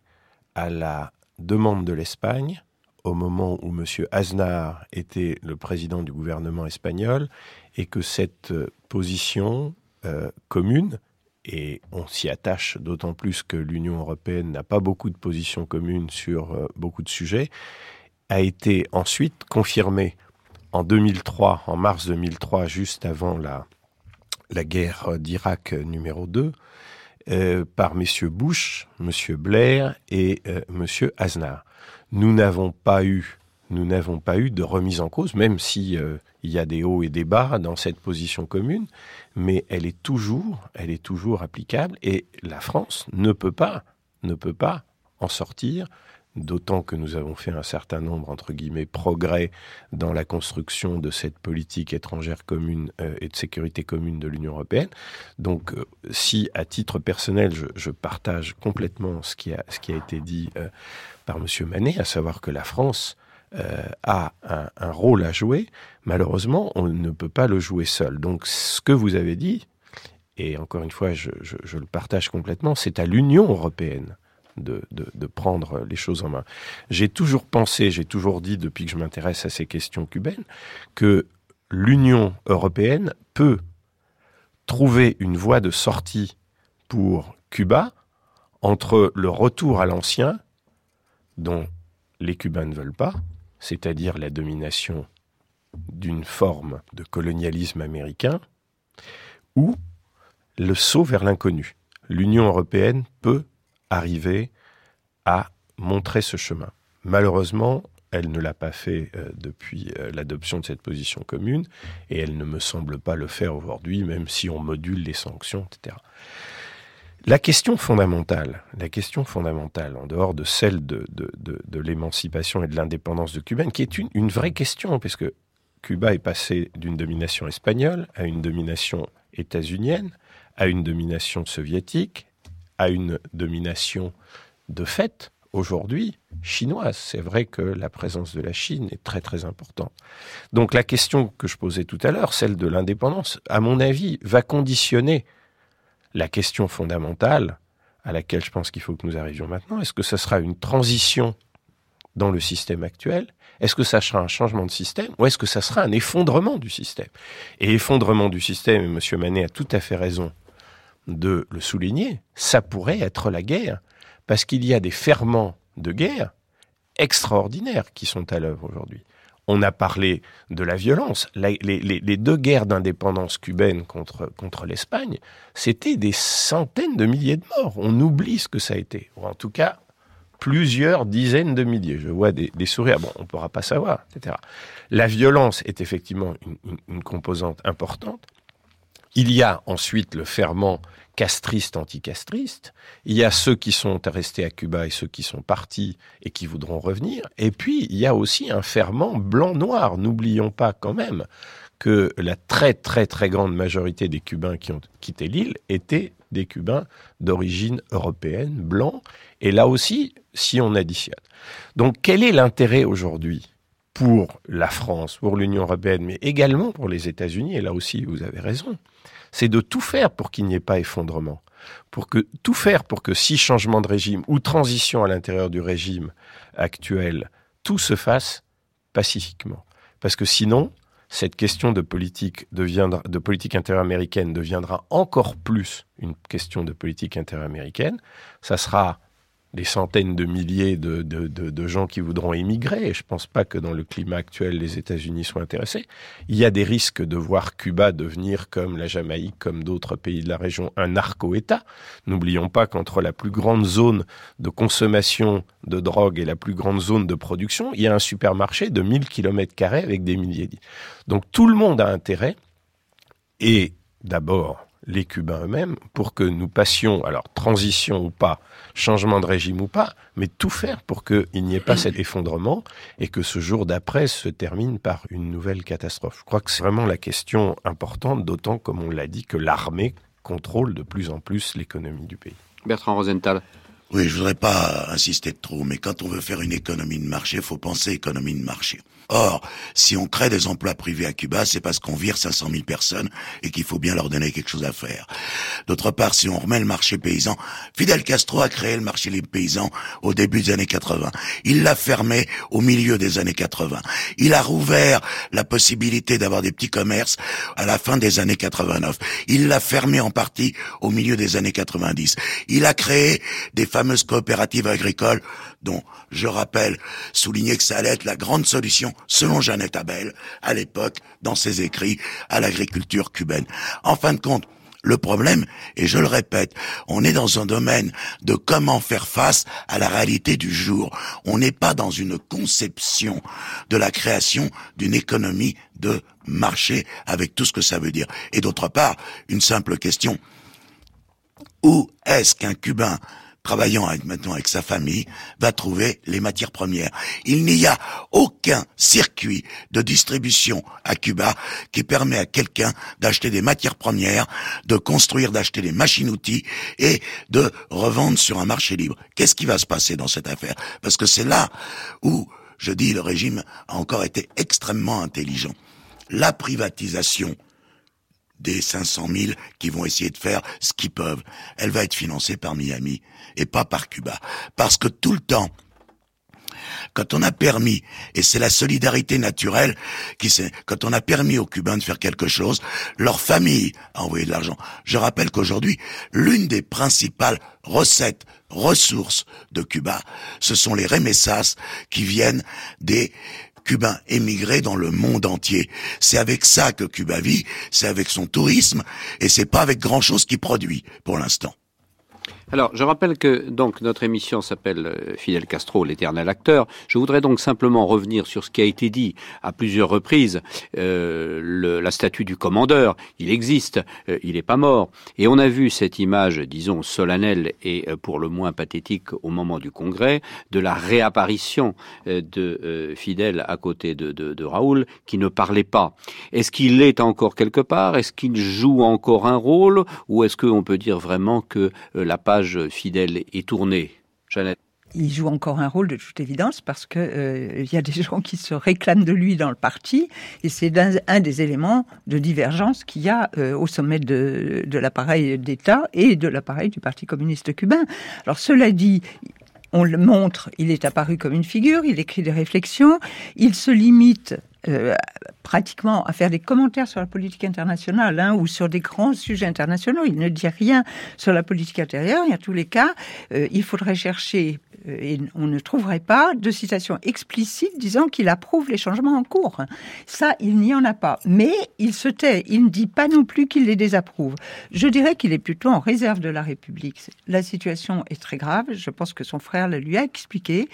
à la demande de l'Espagne au moment où M. Aznar était le président du gouvernement espagnol et que cette position euh, commune, et on s'y attache d'autant plus que l'Union européenne n'a pas beaucoup de positions communes sur beaucoup de sujets, a été ensuite confirmée en deux mille trois, en mars deux mille trois, juste avant la, la guerre d'Irak numéro deux, euh, par messieurs Bush, monsieur Blair et euh, monsieur Aznar. Nous n'avons pas eu nous n'avons pas eu de remise en cause, même si euh, il y a des hauts et des bas dans cette position commune, mais elle est toujours, elle est toujours applicable, et la France ne peut pas, ne peut pas en sortir, d'autant que nous avons fait un certain nombre, entre guillemets, progrès dans la construction de cette politique étrangère commune euh, et de sécurité commune de l'Union européenne. Donc, euh, si, à titre personnel, je, je partage complètement ce qui a, ce qui a été dit euh, par M. Manet, à savoir que la France euh, a un, un rôle à jouer, malheureusement, on ne peut pas le jouer seul. Donc, ce que vous avez dit, et encore une fois, je, je, je le partage complètement, c'est à l'Union européenne De, de, de prendre les choses en main. J'ai toujours pensé, j'ai toujours dit depuis que je m'intéresse à ces questions cubaines, que l'Union européenne peut trouver une voie de sortie pour Cuba entre le retour à l'ancien, dont les Cubains ne veulent pas, c'est-à-dire la domination d'une forme de colonialisme américain, ou le saut vers l'inconnu. L'Union européenne peut arriver à montrer ce chemin. Malheureusement, elle ne l'a pas fait euh, depuis euh, l'adoption de cette position commune, et elle ne me semble pas le faire aujourd'hui, même si on module les sanctions, et cetera. La question fondamentale, la question fondamentale, en dehors de celle de, de, de, de l'émancipation et de l'indépendance de Cuba, qui est une, une vraie question, puisque Cuba est passé d'une domination espagnole à une domination états-unienne, à une domination soviétique, à une domination de fait, aujourd'hui, chinoise. C'est vrai que la présence de la Chine est très très importante. Donc la question que je posais tout à l'heure, celle de l'indépendance, à mon avis, va conditionner la question fondamentale à laquelle je pense qu'il faut que nous arrivions maintenant. Est-ce que ce sera une transition dans le système actuel ? Est-ce que ça sera un changement de système ou est-ce que ça sera un effondrement du système ? Et effondrement du système, et M. Manet a tout à fait raison de le souligner, ça pourrait être la guerre, parce qu'il y a des ferments de guerre extraordinaires qui sont à l'œuvre aujourd'hui. On a parlé de la violence. La, les, les, les deux guerres d'indépendance cubaines contre, contre l'Espagne, c'était des centaines de milliers de morts. On oublie ce que ça a été. Ou en tout cas, plusieurs dizaines de milliers. Je vois des, des sourires. Bon, on ne pourra pas savoir, et cetera. La violence est effectivement une, une, une composante importante. Il y a ensuite le ferment castriste-anticastriste. Il y a ceux qui sont restés à Cuba et ceux qui sont partis et qui voudront revenir. Et puis, il y a aussi un ferment blanc-noir. N'oublions pas quand même que la très, très, très grande majorité des Cubains qui ont quitté l'île étaient des Cubains d'origine européenne, blancs. Et là aussi, si on additionne. Donc, quel est l'intérêt aujourd'hui ? Pour la France, pour l'Union européenne, mais également pour les États-Unis, et là aussi vous avez raison, c'est de tout faire pour qu'il n'y ait pas effondrement. Pour que, tout faire pour que si changement de régime ou transition à l'intérieur du régime actuel, tout se fasse pacifiquement. Parce que sinon, cette question de politique, deviendra, de politique intérieure américaine deviendra encore plus une question de politique intérieure américaine. Ça sera des centaines de milliers de, de, de, de gens qui voudront émigrer. Et je ne pense pas que dans le climat actuel, les États-Unis soient intéressés. Il y a des risques de voir Cuba devenir, comme la Jamaïque, comme d'autres pays de la région, un narco-État. N'oublions pas qu'entre la plus grande zone de consommation de drogue et la plus grande zone de production, il y a un supermarché de mille kilomètres carrés avec des milliers d'îles. Donc tout le monde a intérêt, et d'abord les Cubains eux-mêmes, pour que nous passions, alors transition ou pas, changement de régime ou pas, mais tout faire pour qu'il n'y ait pas cet effondrement et que ce jour d'après se termine par une nouvelle catastrophe. Je crois que c'est vraiment la question importante, d'autant, comme on l'a dit, que l'armée contrôle de plus en plus l'économie du pays. Bertrand Rosenthal. Oui, je voudrais pas insister de trop, mais quand on veut faire une économie de marché, faut penser économie de marché. Or, si on crée des emplois privés à Cuba, c'est parce qu'on vire cinq cent mille personnes et qu'il faut bien leur donner quelque chose à faire. D'autre part, si on remet le marché paysan, Fidel Castro a créé le marché libre paysan au début des années quatre-vingts. Il l'a fermé au milieu des années quatre-vingts. Il a rouvert la possibilité d'avoir des petits commerces à la fin des années quatre-vingt-neuf. Il l'a fermé en partie au milieu des années quatre-vingt-dix. Il a créé des fameuse coopérative agricole dont, je rappelle, soulignait que ça allait être la grande solution, selon Jeannette Habel, à l'époque, dans ses écrits, à l'agriculture cubaine. En fin de compte, Le problème, et je le répète, on est dans un domaine de comment faire face à la réalité du jour. On n'est pas dans une conception de la création d'une économie de marché avec tout ce que ça veut dire. Et d'autre part, une simple question. Où est-ce qu'un Cubain travaillant avec, maintenant avec sa famille, va trouver les matières premières? Il n'y a aucun circuit de distribution à Cuba qui permet à quelqu'un d'acheter des matières premières, de construire, d'acheter des machines-outils et de revendre sur un marché libre. Qu'est-ce qui va se passer dans cette affaire? Parce que c'est là où, je dis, le régime a encore été extrêmement intelligent. La privatisation des cinq cent mille qui vont essayer de faire ce qu'ils peuvent, elle va être financée par Miami et pas par Cuba. Parce que tout le temps, quand on a permis, et c'est la solidarité naturelle, qui c'est, quand on a permis aux Cubains de faire quelque chose, leur famille a envoyé de l'argent. Je rappelle qu'aujourd'hui, l'une des principales recettes, ressources de Cuba, ce sont les remesas qui viennent des Cubains émigrés dans le monde entier. C'est avec ça que Cuba vit, c'est avec son tourisme, et c'est pas avec grand-chose qu'il produit, pour l'instant. Alors, je rappelle que donc notre émission s'appelle Fidel Castro, l'éternel acteur. Je voudrais donc simplement revenir sur ce qui a été dit à plusieurs reprises. Euh, le, la statue du commandeur, il existe, euh, il n'est pas mort. Et on a vu cette image, disons, solennelle et euh, pour le moins pathétique au moment du Congrès, de la réapparition euh, de euh, Fidel à côté de, de, de Raoul, qui ne parlait pas. Est-ce qu'il est encore quelque part? Est-ce qu'il joue encore un rôle? Ou est-ce qu'on peut dire vraiment que euh, la page Fidèle et tourné, Jeannette? Il joue encore un rôle de toute évidence parce que euh, y a des gens qui se réclament de lui dans le parti et c'est un, un des éléments de divergence qu'il y a euh, au sommet de, de l'appareil d'État et de l'appareil du Parti communiste cubain. Alors cela dit, on le montre, il est apparu comme une figure, il écrit des réflexions, il se limite Euh, pratiquement à faire des commentaires sur la politique internationale hein, ou sur des grands sujets internationaux. Il ne dit rien sur la politique intérieure. Et en tous les cas, euh, il faudrait chercher, euh, et on ne trouverait pas, de citation explicite disant qu'il approuve les changements en cours. Ça, il n'y en a pas. Mais il se tait. Il ne dit pas non plus qu'il les désapprouve. Je dirais qu'il est plutôt en réserve de la République. La situation est très grave. Je pense que son frère lui a expliqué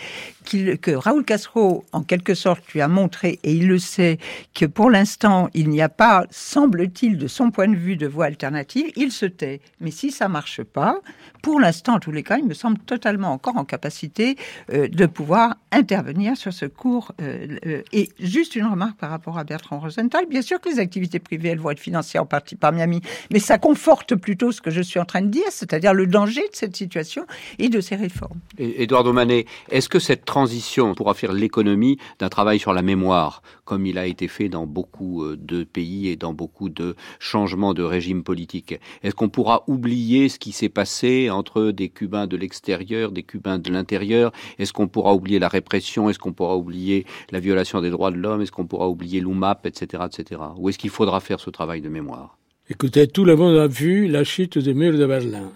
qu'il, que Raoul Castro, en quelque sorte, lui a montré, et il le sait, que pour l'instant, il n'y a pas, semble-t-il, de son point de vue, de voie alternative, il se tait. Mais si ça ne marche pas, pour l'instant, en tous les cas, il me semble totalement encore en capacité euh, de pouvoir intervenir sur ce cours. Euh, euh, et juste une remarque par rapport à Bertrand Rosenthal, bien sûr que les activités privées, elles vont être financées en partie par Miami, mais ça conforte plutôt ce que je suis en train de dire, c'est-à-dire le danger de cette situation et de ces réformes. Et, Eduardo Manet, est-ce que cette transition pourra faire l'économie d'un travail sur la mémoire, comme il a été fait dans beaucoup de pays et dans beaucoup de changements de régime politique? Est-ce qu'on pourra oublier ce qui s'est passé entre des Cubains de l'extérieur, des Cubains de l'intérieur? Est-ce qu'on pourra oublier la répression? Est-ce qu'on pourra oublier la violation des droits de l'homme? Est-ce qu'on pourra oublier l'U M A P, et cetera, et cetera? Ou est-ce qu'il faudra faire ce travail de mémoire? Écoutez, tout le monde a vu la chute du mur de Berlin.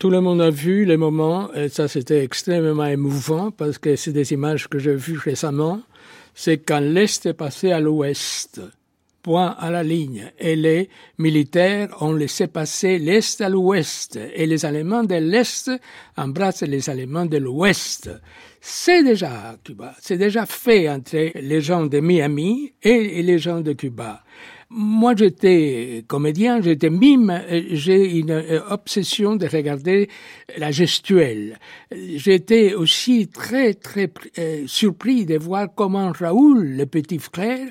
Tout le monde a vu les moments, et ça c'était extrêmement émouvant, parce que c'est des images que j'ai vues récemment. C'est quand l'Est est passé à l'Ouest, point à la ligne, et les militaires ont laissé passer l'Est à l'Ouest, et les Allemands de l'Est embrassent les Allemands de l'Ouest. C'est déjà Cuba, c'est déjà fait entre les gens de Miami et les gens de Cuba. Moi, j'étais comédien, j'étais mime, j'ai une obsession de regarder la gestuelle. J'étais aussi très, très euh, surpris de voir comment Raoul, le petit frère,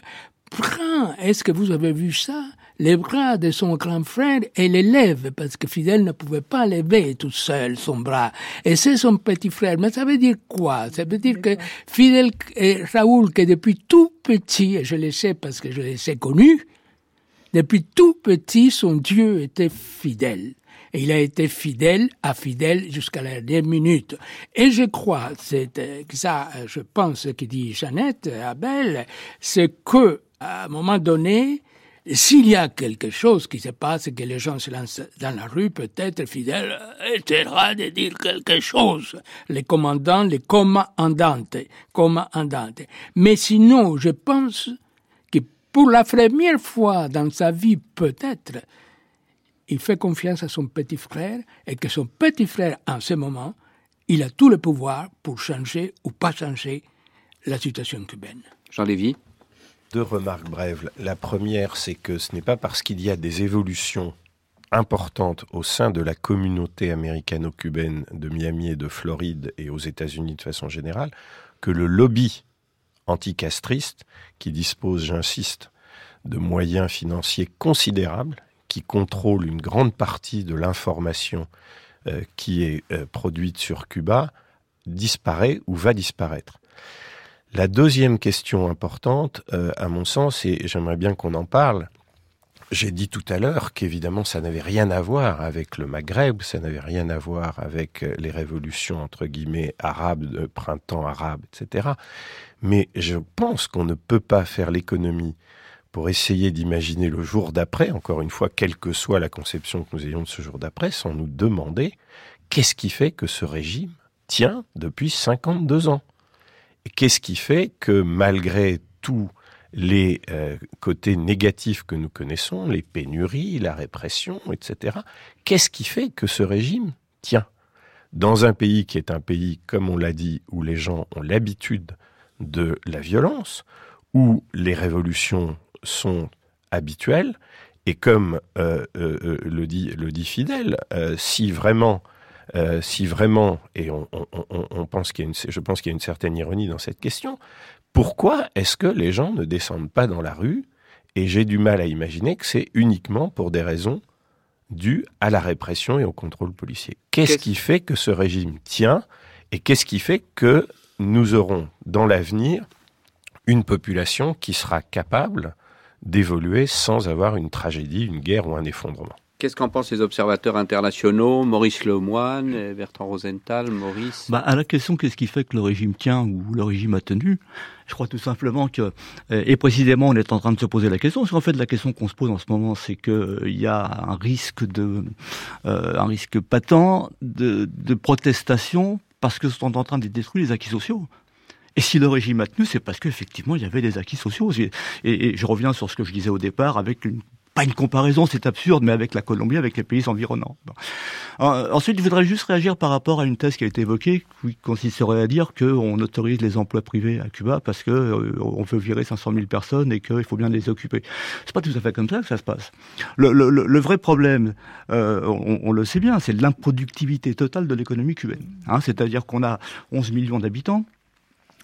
prend, est-ce que vous avez vu ça? Les bras de son grand frère et les lèvres, parce que Fidel ne pouvait pas lever tout seul son bras. Et c'est son petit frère. Mais ça veut dire quoi? Ça veut dire que Fidel et Raoul, que depuis tout petit, et je le sais parce que je les ai connus, depuis tout petit, son Dieu était fidèle. Et il a été fidèle à Fidel jusqu'à la dernière minute. Et je crois, c'est ça, je pense, ce que dit Jeannette Habel, c'est que, à un moment donné, s'il y a quelque chose qui se passe, que les gens se lancent dans la rue, peut-être Fidel essaiera de dire quelque chose. Les commandants, les commandantes, commandantes. Mais sinon, je pense que pour la première fois dans sa vie, peut-être, il fait confiance à son petit frère et que son petit frère, en ce moment, il a tout le pouvoir pour changer ou pas changer la situation cubaine. Jean Lévy. Deux remarques brèves. La première, c'est que ce n'est pas parce qu'il y a des évolutions importantes au sein de la communauté américano-cubaine de Miami et de Floride et aux États-Unis de façon générale que le lobby anticastriste, qui dispose, j'insiste, de moyens financiers considérables, qui contrôle une grande partie de l'information euh, qui est euh, produite sur Cuba, disparaît ou va disparaître. La deuxième question importante, euh, à mon sens, et j'aimerais bien qu'on en parle, j'ai dit tout à l'heure qu'évidemment ça n'avait rien à voir avec le Maghreb, ça n'avait rien à voir avec les révolutions entre guillemets arabes, de printemps arabe, et cetera. Mais je pense qu'on ne peut pas faire l'économie pour essayer d'imaginer le jour d'après, encore une fois, quelle que soit la conception que nous ayons de ce jour d'après, sans nous demander qu'est-ce qui fait que ce régime tient depuis cinquante-deux ans. Et qu'est-ce qui fait que malgré tout, les euh, côtés négatifs que nous connaissons, les pénuries, la répression, et cetera. Qu'est-ce qui fait que ce régime tient ? Dans un pays qui est un pays, comme on l'a dit, où les gens ont l'habitude de la violence, où les révolutions sont habituelles, et comme euh, euh, le dit, le dit Fidel, euh, si vraiment... Euh, si vraiment, et on, on, on, on pense qu'il y a une, je pense qu'il y a une certaine ironie dans cette question, pourquoi est-ce que les gens ne descendent pas dans la rue ? Et j'ai du mal à imaginer que c'est uniquement pour des raisons dues à la répression et au contrôle policier. Qu'est-ce, qu'est-ce qui fait que ce régime tient ? Et qu'est-ce qui fait que nous aurons dans l'avenir une population qui sera capable d'évoluer sans avoir une tragédie, une guerre ou un effondrement ? Qu'est-ce qu'en pensent les observateurs internationaux, Maurice Lemoine, Bertrand Rosenthal, Maurice ? Bah, à la question, qu'est-ce qui fait que le régime tient ou le régime a tenu ? Je crois tout simplement que, et précisément, on est en train de se poser la question. Parce qu'en fait, la question qu'on se pose en ce moment, c'est que il y a un risque de, euh, un risque patent de, de protestation parce que sont en train de détruire les acquis sociaux. Et si le régime a tenu, c'est parce qu'effectivement, il y avait des acquis sociaux. Et, et je reviens sur ce que je disais au départ avec une pas une comparaison, c'est absurde, mais avec la Colombie, avec les pays environnants. Bon. Euh, ensuite, je voudrais juste réagir par rapport à une thèse qui a été évoquée, qui consisterait à dire qu'on autorise les emplois privés à Cuba parce que euh, on veut virer cinq cent mille personnes et qu'il faut bien les occuper. C'est pas tout à fait comme ça que ça se passe. Le, le, le vrai problème, euh, on, on le sait bien, c'est l'improductivité totale de l'économie cubaine. Hein, c'est-à-dire qu'on a onze millions d'habitants,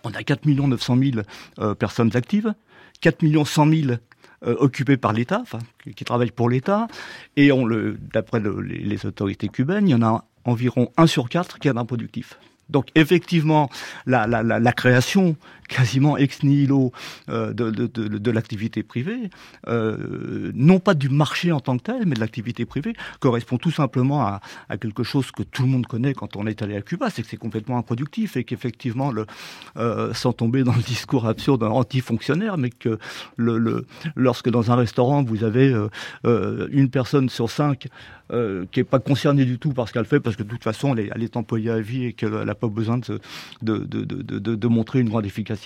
on a quatre millions neuf cent mille euh, personnes actives, quatre millions cent mille occupés par l'État, enfin, qui travaillent pour l'État, et on le, d'après le, les, les autorités cubaines, il y en a environ un sur quatre qui est improductif. Donc effectivement, la, la, la, la création quasiment ex nihilo euh, de, de, de, de l'activité privée, euh, non pas du marché en tant que tel, mais de l'activité privée, correspond tout simplement à, à quelque chose que tout le monde connaît quand on est allé à Cuba, c'est que c'est complètement improductif et qu'effectivement, le, euh, sans tomber dans le discours absurde anti-fonctionnaire, mais que le, le, lorsque dans un restaurant, vous avez euh, euh, une personne sur cinq euh, qui n'est pas concernée du tout par ce qu'elle fait, parce que de toute façon, elle est, elle est employée à vie et qu'elle n'a pas besoin de, de, de, de, de, de montrer une grande efficacité,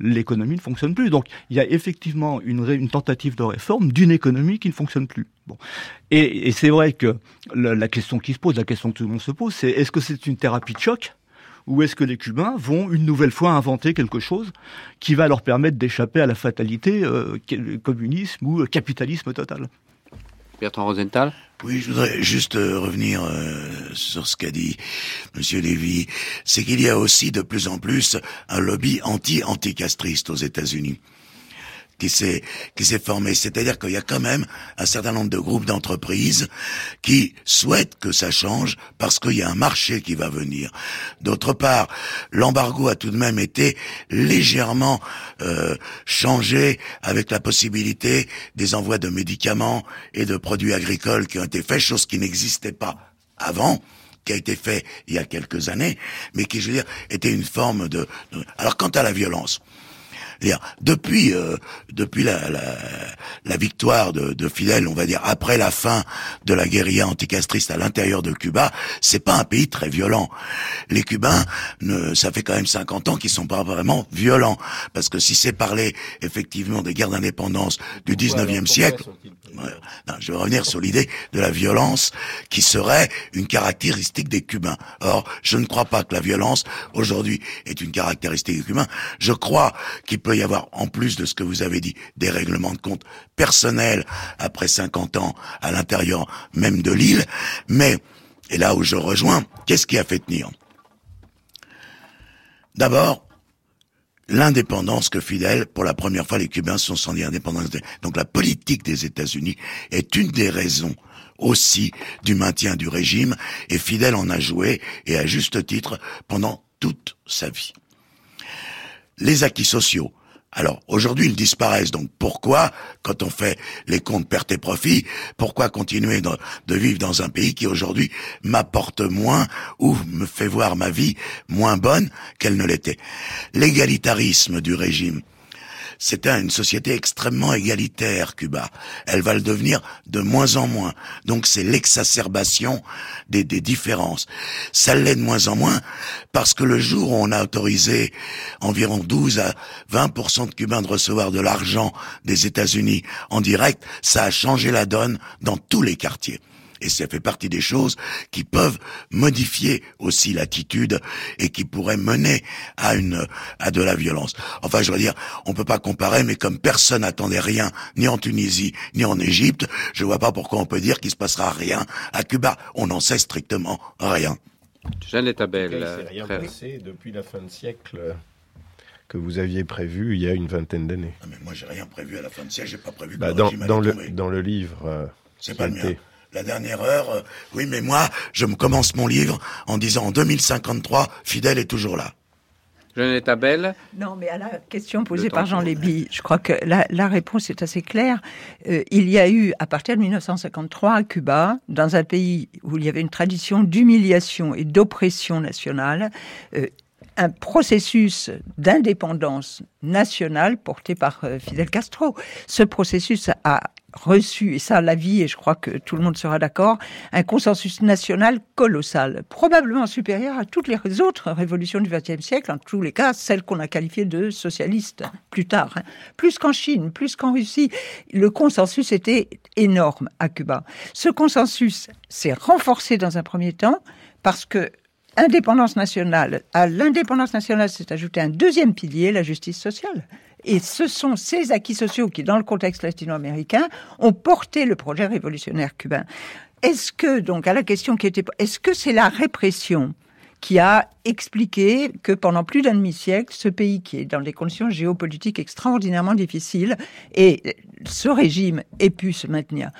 l'économie ne fonctionne plus. Donc, il y a effectivement une, ré, une tentative de réforme d'une économie qui ne fonctionne plus. Bon. Et, et c'est vrai que la, la question qui se pose, la question que tout le monde se pose, c'est est-ce que c'est une thérapie de choc ? Ou est-ce que les Cubains vont une nouvelle fois inventer quelque chose qui va leur permettre d'échapper à la fatalité euh, communisme ou capitalisme total ? Bertrand Rosenthal ? Oui, je voudrais juste revenir euh, sur ce qu'a dit Monsieur Lévy. C'est qu'il y a aussi de plus en plus un lobby anti-anticastriste aux États-Unis qui s'est qui s'est formé. C'est-à-dire qu'il y a quand même un certain nombre de groupes d'entreprises qui souhaitent que ça change parce qu'il y a un marché qui va venir. D'autre part, l'embargo a tout de même été légèrement euh, changé avec la possibilité des envois de médicaments et de produits agricoles qui ont été faits, chose qui n'existait pas avant, qui a été fait il y a quelques années, mais qui, je veux dire, était une forme de... de... Alors, quant à la violence... C'est-à-dire, depuis euh, depuis la, la, la victoire de, de Fidel, on va dire après la fin de la guérilla anticastriste à l'intérieur de Cuba, c'est pas un pays très violent. Les Cubains, ne, ça fait quand même cinquante ans qu'ils sont pas vraiment violents, parce que si c'est parler effectivement des guerres d'indépendance du dix-neuvième siècle, euh, non, je vais revenir sur l'idée de la violence qui serait une caractéristique des Cubains. Or, je ne crois pas que la violence aujourd'hui est une caractéristique des Cubains. Je crois qu'il peut y avoir, en plus de ce que vous avez dit, des règlements de compte personnels après cinquante ans à l'intérieur même de l'île. Mais, et là où je rejoins, qu'est-ce qui a fait tenir? D'abord, l'indépendance que Fidel, pour la première fois, les Cubains sont sentis indépendants. Donc la politique des États-Unis est une des raisons aussi du maintien du régime, et Fidel en a joué, et à juste titre, pendant toute sa vie. Les acquis sociaux. Alors, aujourd'hui, ils disparaissent. Donc, pourquoi, quand on fait les comptes pertes et profits, pourquoi continuer de, de vivre dans un pays qui, aujourd'hui, m'apporte moins ou me fait voir ma vie moins bonne qu'elle ne l'était? L'égalitarisme du régime. C'était une société extrêmement égalitaire, Cuba. Elle va le devenir de moins en moins. Donc, c'est l'exacerbation des, des différences. Ça l'est de moins en moins parce que le jour où on a autorisé environ douze à vingt pour cent de Cubains de recevoir de l'argent des États-Unis en direct, ça a changé la donne dans tous les quartiers. Et ça fait partie des choses qui peuvent modifier aussi l'attitude et qui pourraient mener à une à de la violence. Enfin, je veux dire, on peut pas comparer, mais comme personne n'attendait rien, ni en Tunisie, ni en Égypte, je vois pas pourquoi on peut dire qu'il se passera rien à Cuba. On n'en sait strictement rien. Jeannette Habel. Il s'est rien passé depuis la fin de siècle que vous aviez prévu il y a une vingtaine d'années. Ah, mais moi, j'ai rien prévu à la fin de siècle. J'ai pas prévu. Bah, dans, dans le dans le livre. Euh, C'est pas le mien. La dernière heure, euh, oui, mais moi, je me commence mon livre en disant en deux mille cinquante-trois, Fidel est toujours là. Jeannette Habel. Non, mais à la question posée par Jean Lévy, je crois que la, la réponse est assez claire. Euh, il y a eu, à partir de dix-neuf cent cinquante-trois, à Cuba, dans un pays où il y avait une tradition d'humiliation et d'oppression nationale, euh, un processus d'indépendance nationale porté par euh, Fidel Castro. Ce processus a reçu, et ça la vie, et je crois que tout le monde sera d'accord, un consensus national colossal, probablement supérieur à toutes les autres révolutions du vingtième siècle, en tous les cas, celles qu'on a qualifiées de socialistes plus tard. Hein. Plus qu'en Chine, plus qu'en Russie, le consensus était énorme à Cuba. Ce consensus s'est renforcé dans un premier temps, parce que indépendance nationale, à l'indépendance nationale s'est ajouté un deuxième pilier, la justice sociale. Et ce sont ces acquis sociaux qui, dans le contexte latino-américain, ont porté le projet révolutionnaire cubain. Est-ce que, donc, à la question qui était, est-ce que c'est la répression qui a expliqué que pendant plus d'un demi-siècle, ce pays qui est dans des conditions géopolitiques extraordinairement difficiles, et ce régime ait pu se maintenir ?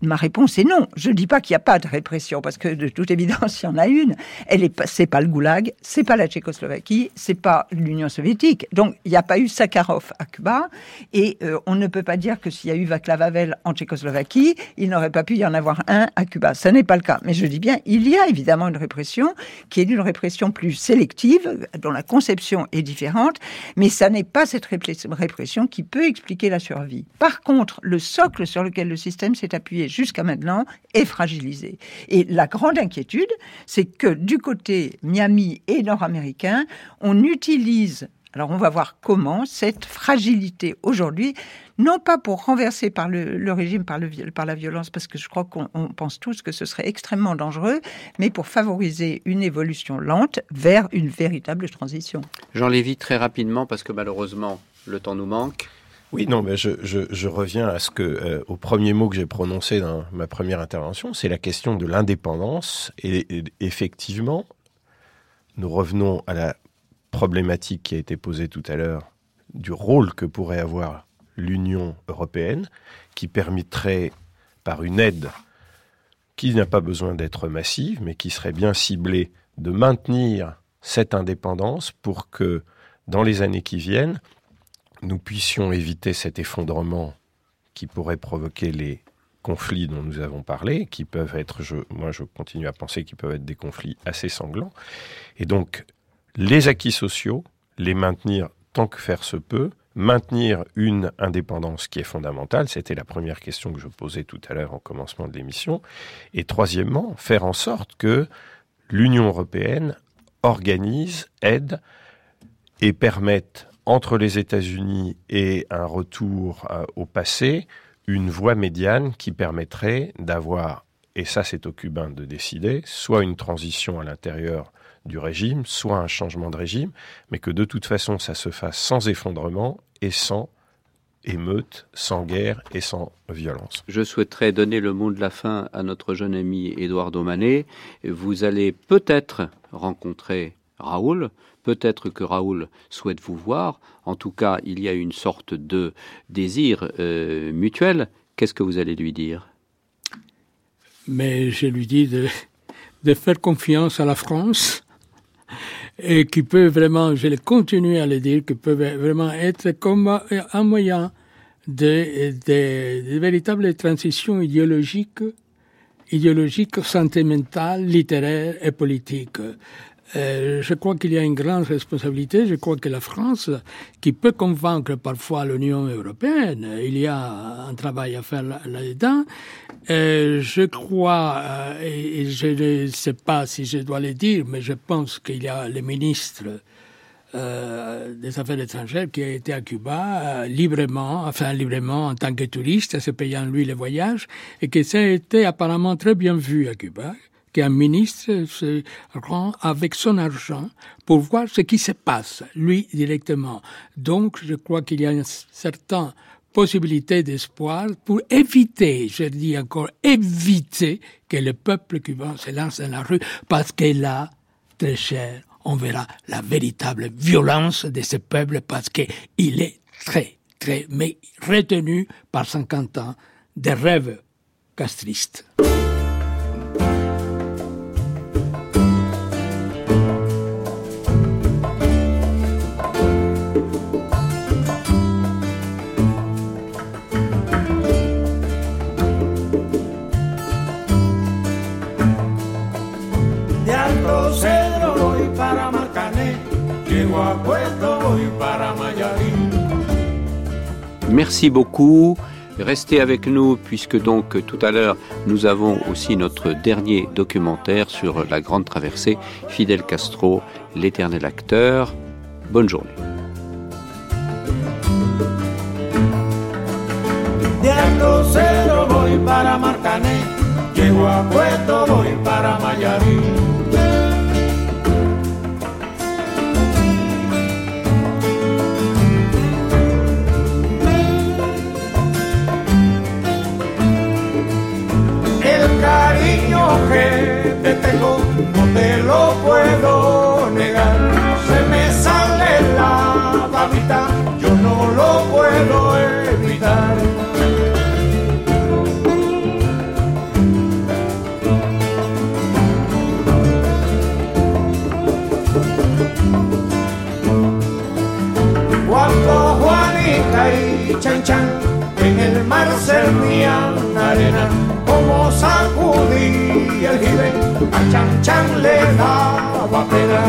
Ma réponse est non. Je ne dis pas qu'il n'y a pas de répression, parce que de toute évidence, il y en a une. Elle est pas, c'est pas le goulag, c'est pas la Tchécoslovaquie, c'est pas l'Union soviétique. Donc, il n'y a pas eu Sakharov à Cuba, et euh, on ne peut pas dire que s'il y a eu Václav Havel en Tchécoslovaquie, il n'aurait pas pu y en avoir un à Cuba. Ça n'est pas le cas. Mais je dis bien, il y a évidemment une répression, qui est une répression plus sélective, dont la conception est différente, mais ça n'est pas cette répression qui peut expliquer la survie. Par contre, le socle sur lequel le système s'est appuyé jusqu'à maintenant, est fragilisé. Et la grande inquiétude, c'est que du côté Miami et nord-américain, on utilise, alors on va voir comment, cette fragilité aujourd'hui, non pas pour renverser par le, le régime, par, le, par la violence, parce que je crois qu'on on pense tous que ce serait extrêmement dangereux, mais pour favoriser une évolution lente vers une véritable transition. Jean Lévy, très rapidement, parce que malheureusement, le temps nous manque. Oui, non, mais je, je, je reviens à ce que, euh, au premier mot que j'ai prononcé dans ma première intervention, c'est la question de l'indépendance. Et, et effectivement, nous revenons à la problématique qui a été posée tout à l'heure du rôle que pourrait avoir l'Union européenne, qui permettrait, par une aide qui n'a pas besoin d'être massive, mais qui serait bien ciblée, de maintenir cette indépendance pour que, dans les années qui viennent, nous puissions éviter cet effondrement qui pourrait provoquer les conflits dont nous avons parlé, qui peuvent être, je, moi je continue à penser qu'ils peuvent être des conflits assez sanglants. Et donc, les acquis sociaux, les maintenir tant que faire se peut, maintenir une indépendance qui est fondamentale, c'était la première question que je posais tout à l'heure en commencement de l'émission, et troisièmement, faire en sorte que l'Union européenne organise, aide et permette entre les États-Unis et un retour euh, au passé, une voie médiane qui permettrait d'avoir, et ça c'est aux Cubains de décider, soit une transition à l'intérieur du régime, soit un changement de régime, mais que de toute façon ça se fasse sans effondrement et sans émeute, sans guerre et sans violence. Je souhaiterais donner le mot de la fin à notre jeune ami Eduardo Manet. Vous allez peut-être rencontrer Raoul, peut-être que Raoul souhaite vous voir. En tout cas, il y a une sorte de désir euh, mutuel. Qu'est-ce que vous allez lui dire ? Mais je lui dis de, de faire confiance à la France et qui peut vraiment, je continue à le dire, qui peut vraiment être comme un moyen de, de, de véritable transition idéologique, idéologique, sentimentale, littéraire et politique. Euh, je crois qu'il y a une grande responsabilité. Je crois que la France, qui peut convaincre parfois l'Union européenne, il y a un travail à faire là-dedans. Euh, je crois, euh, et, et je ne sais pas si je dois le dire, mais je pense qu'il y a le ministre euh, des Affaires étrangères qui a été à Cuba euh, librement, enfin librement en tant que touriste, se payant lui le voyage, et que ça a été apparemment très bien vu à Cuba. Qu'un ministre se rend avec son argent pour voir ce qui se passe, lui, directement. Donc, je crois qu'il y a une certaine possibilité d'espoir pour éviter, je dis encore, éviter que le peuple cubain se lance dans la rue, parce que là, très cher, on verra la véritable violence de ce peuple, parce qu'il est très, très, mais retenu par cinquante ans des rêves castristes. Merci beaucoup. Restez avec nous puisque donc tout à l'heure nous avons aussi notre dernier documentaire sur la grande traversée, Fidel Castro, l'éternel acteur. Bonne journée. Que te tengo, no te lo puedo negar. Se me sale la babita, yo no lo puedo evitar. Cuando Juanita y Chan Chan en el mar servían arena, como sacudí el jibe, a Chan Chan le daba pena.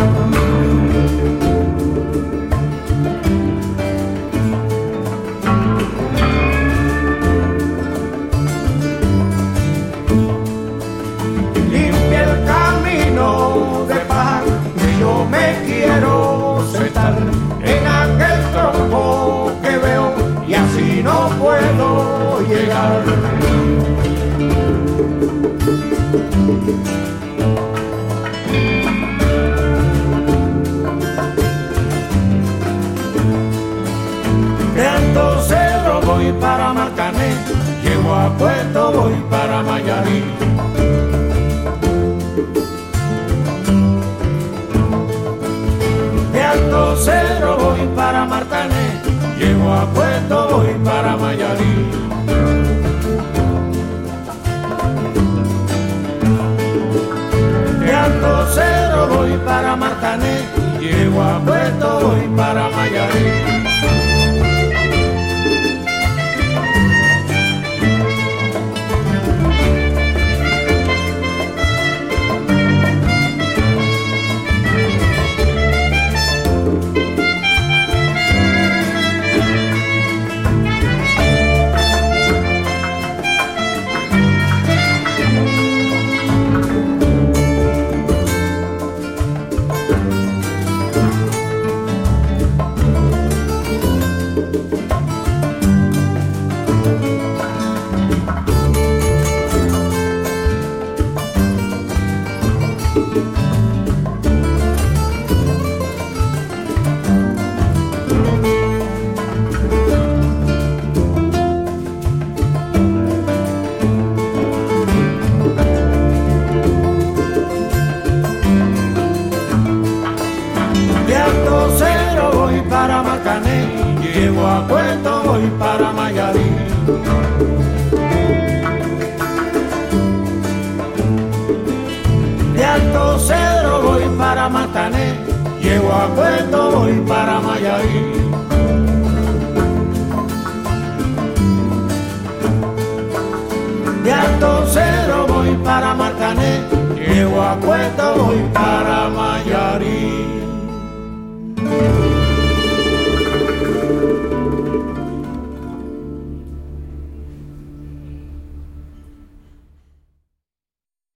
Limpia el camino de paz, que yo me quiero sentar en aquel tronco que veo, y así no puedo llegar. De Alto Cerro voy para Marcané, llego a Puerto, voy para Mayarí. De Alto Cerro voy para Marcané, llego a Puerto, voy para Mayarí. Alto Cerro voy para Martané, llego a Puerto, voy para Mayarí. Manet, llego a cuento, voy para Mayarín. De Alto Cedro voy para Matané, llego a cuento, voy para Mayarín. De Alto Cedro voy para Matané, llego a cuento, voy para Mayarín.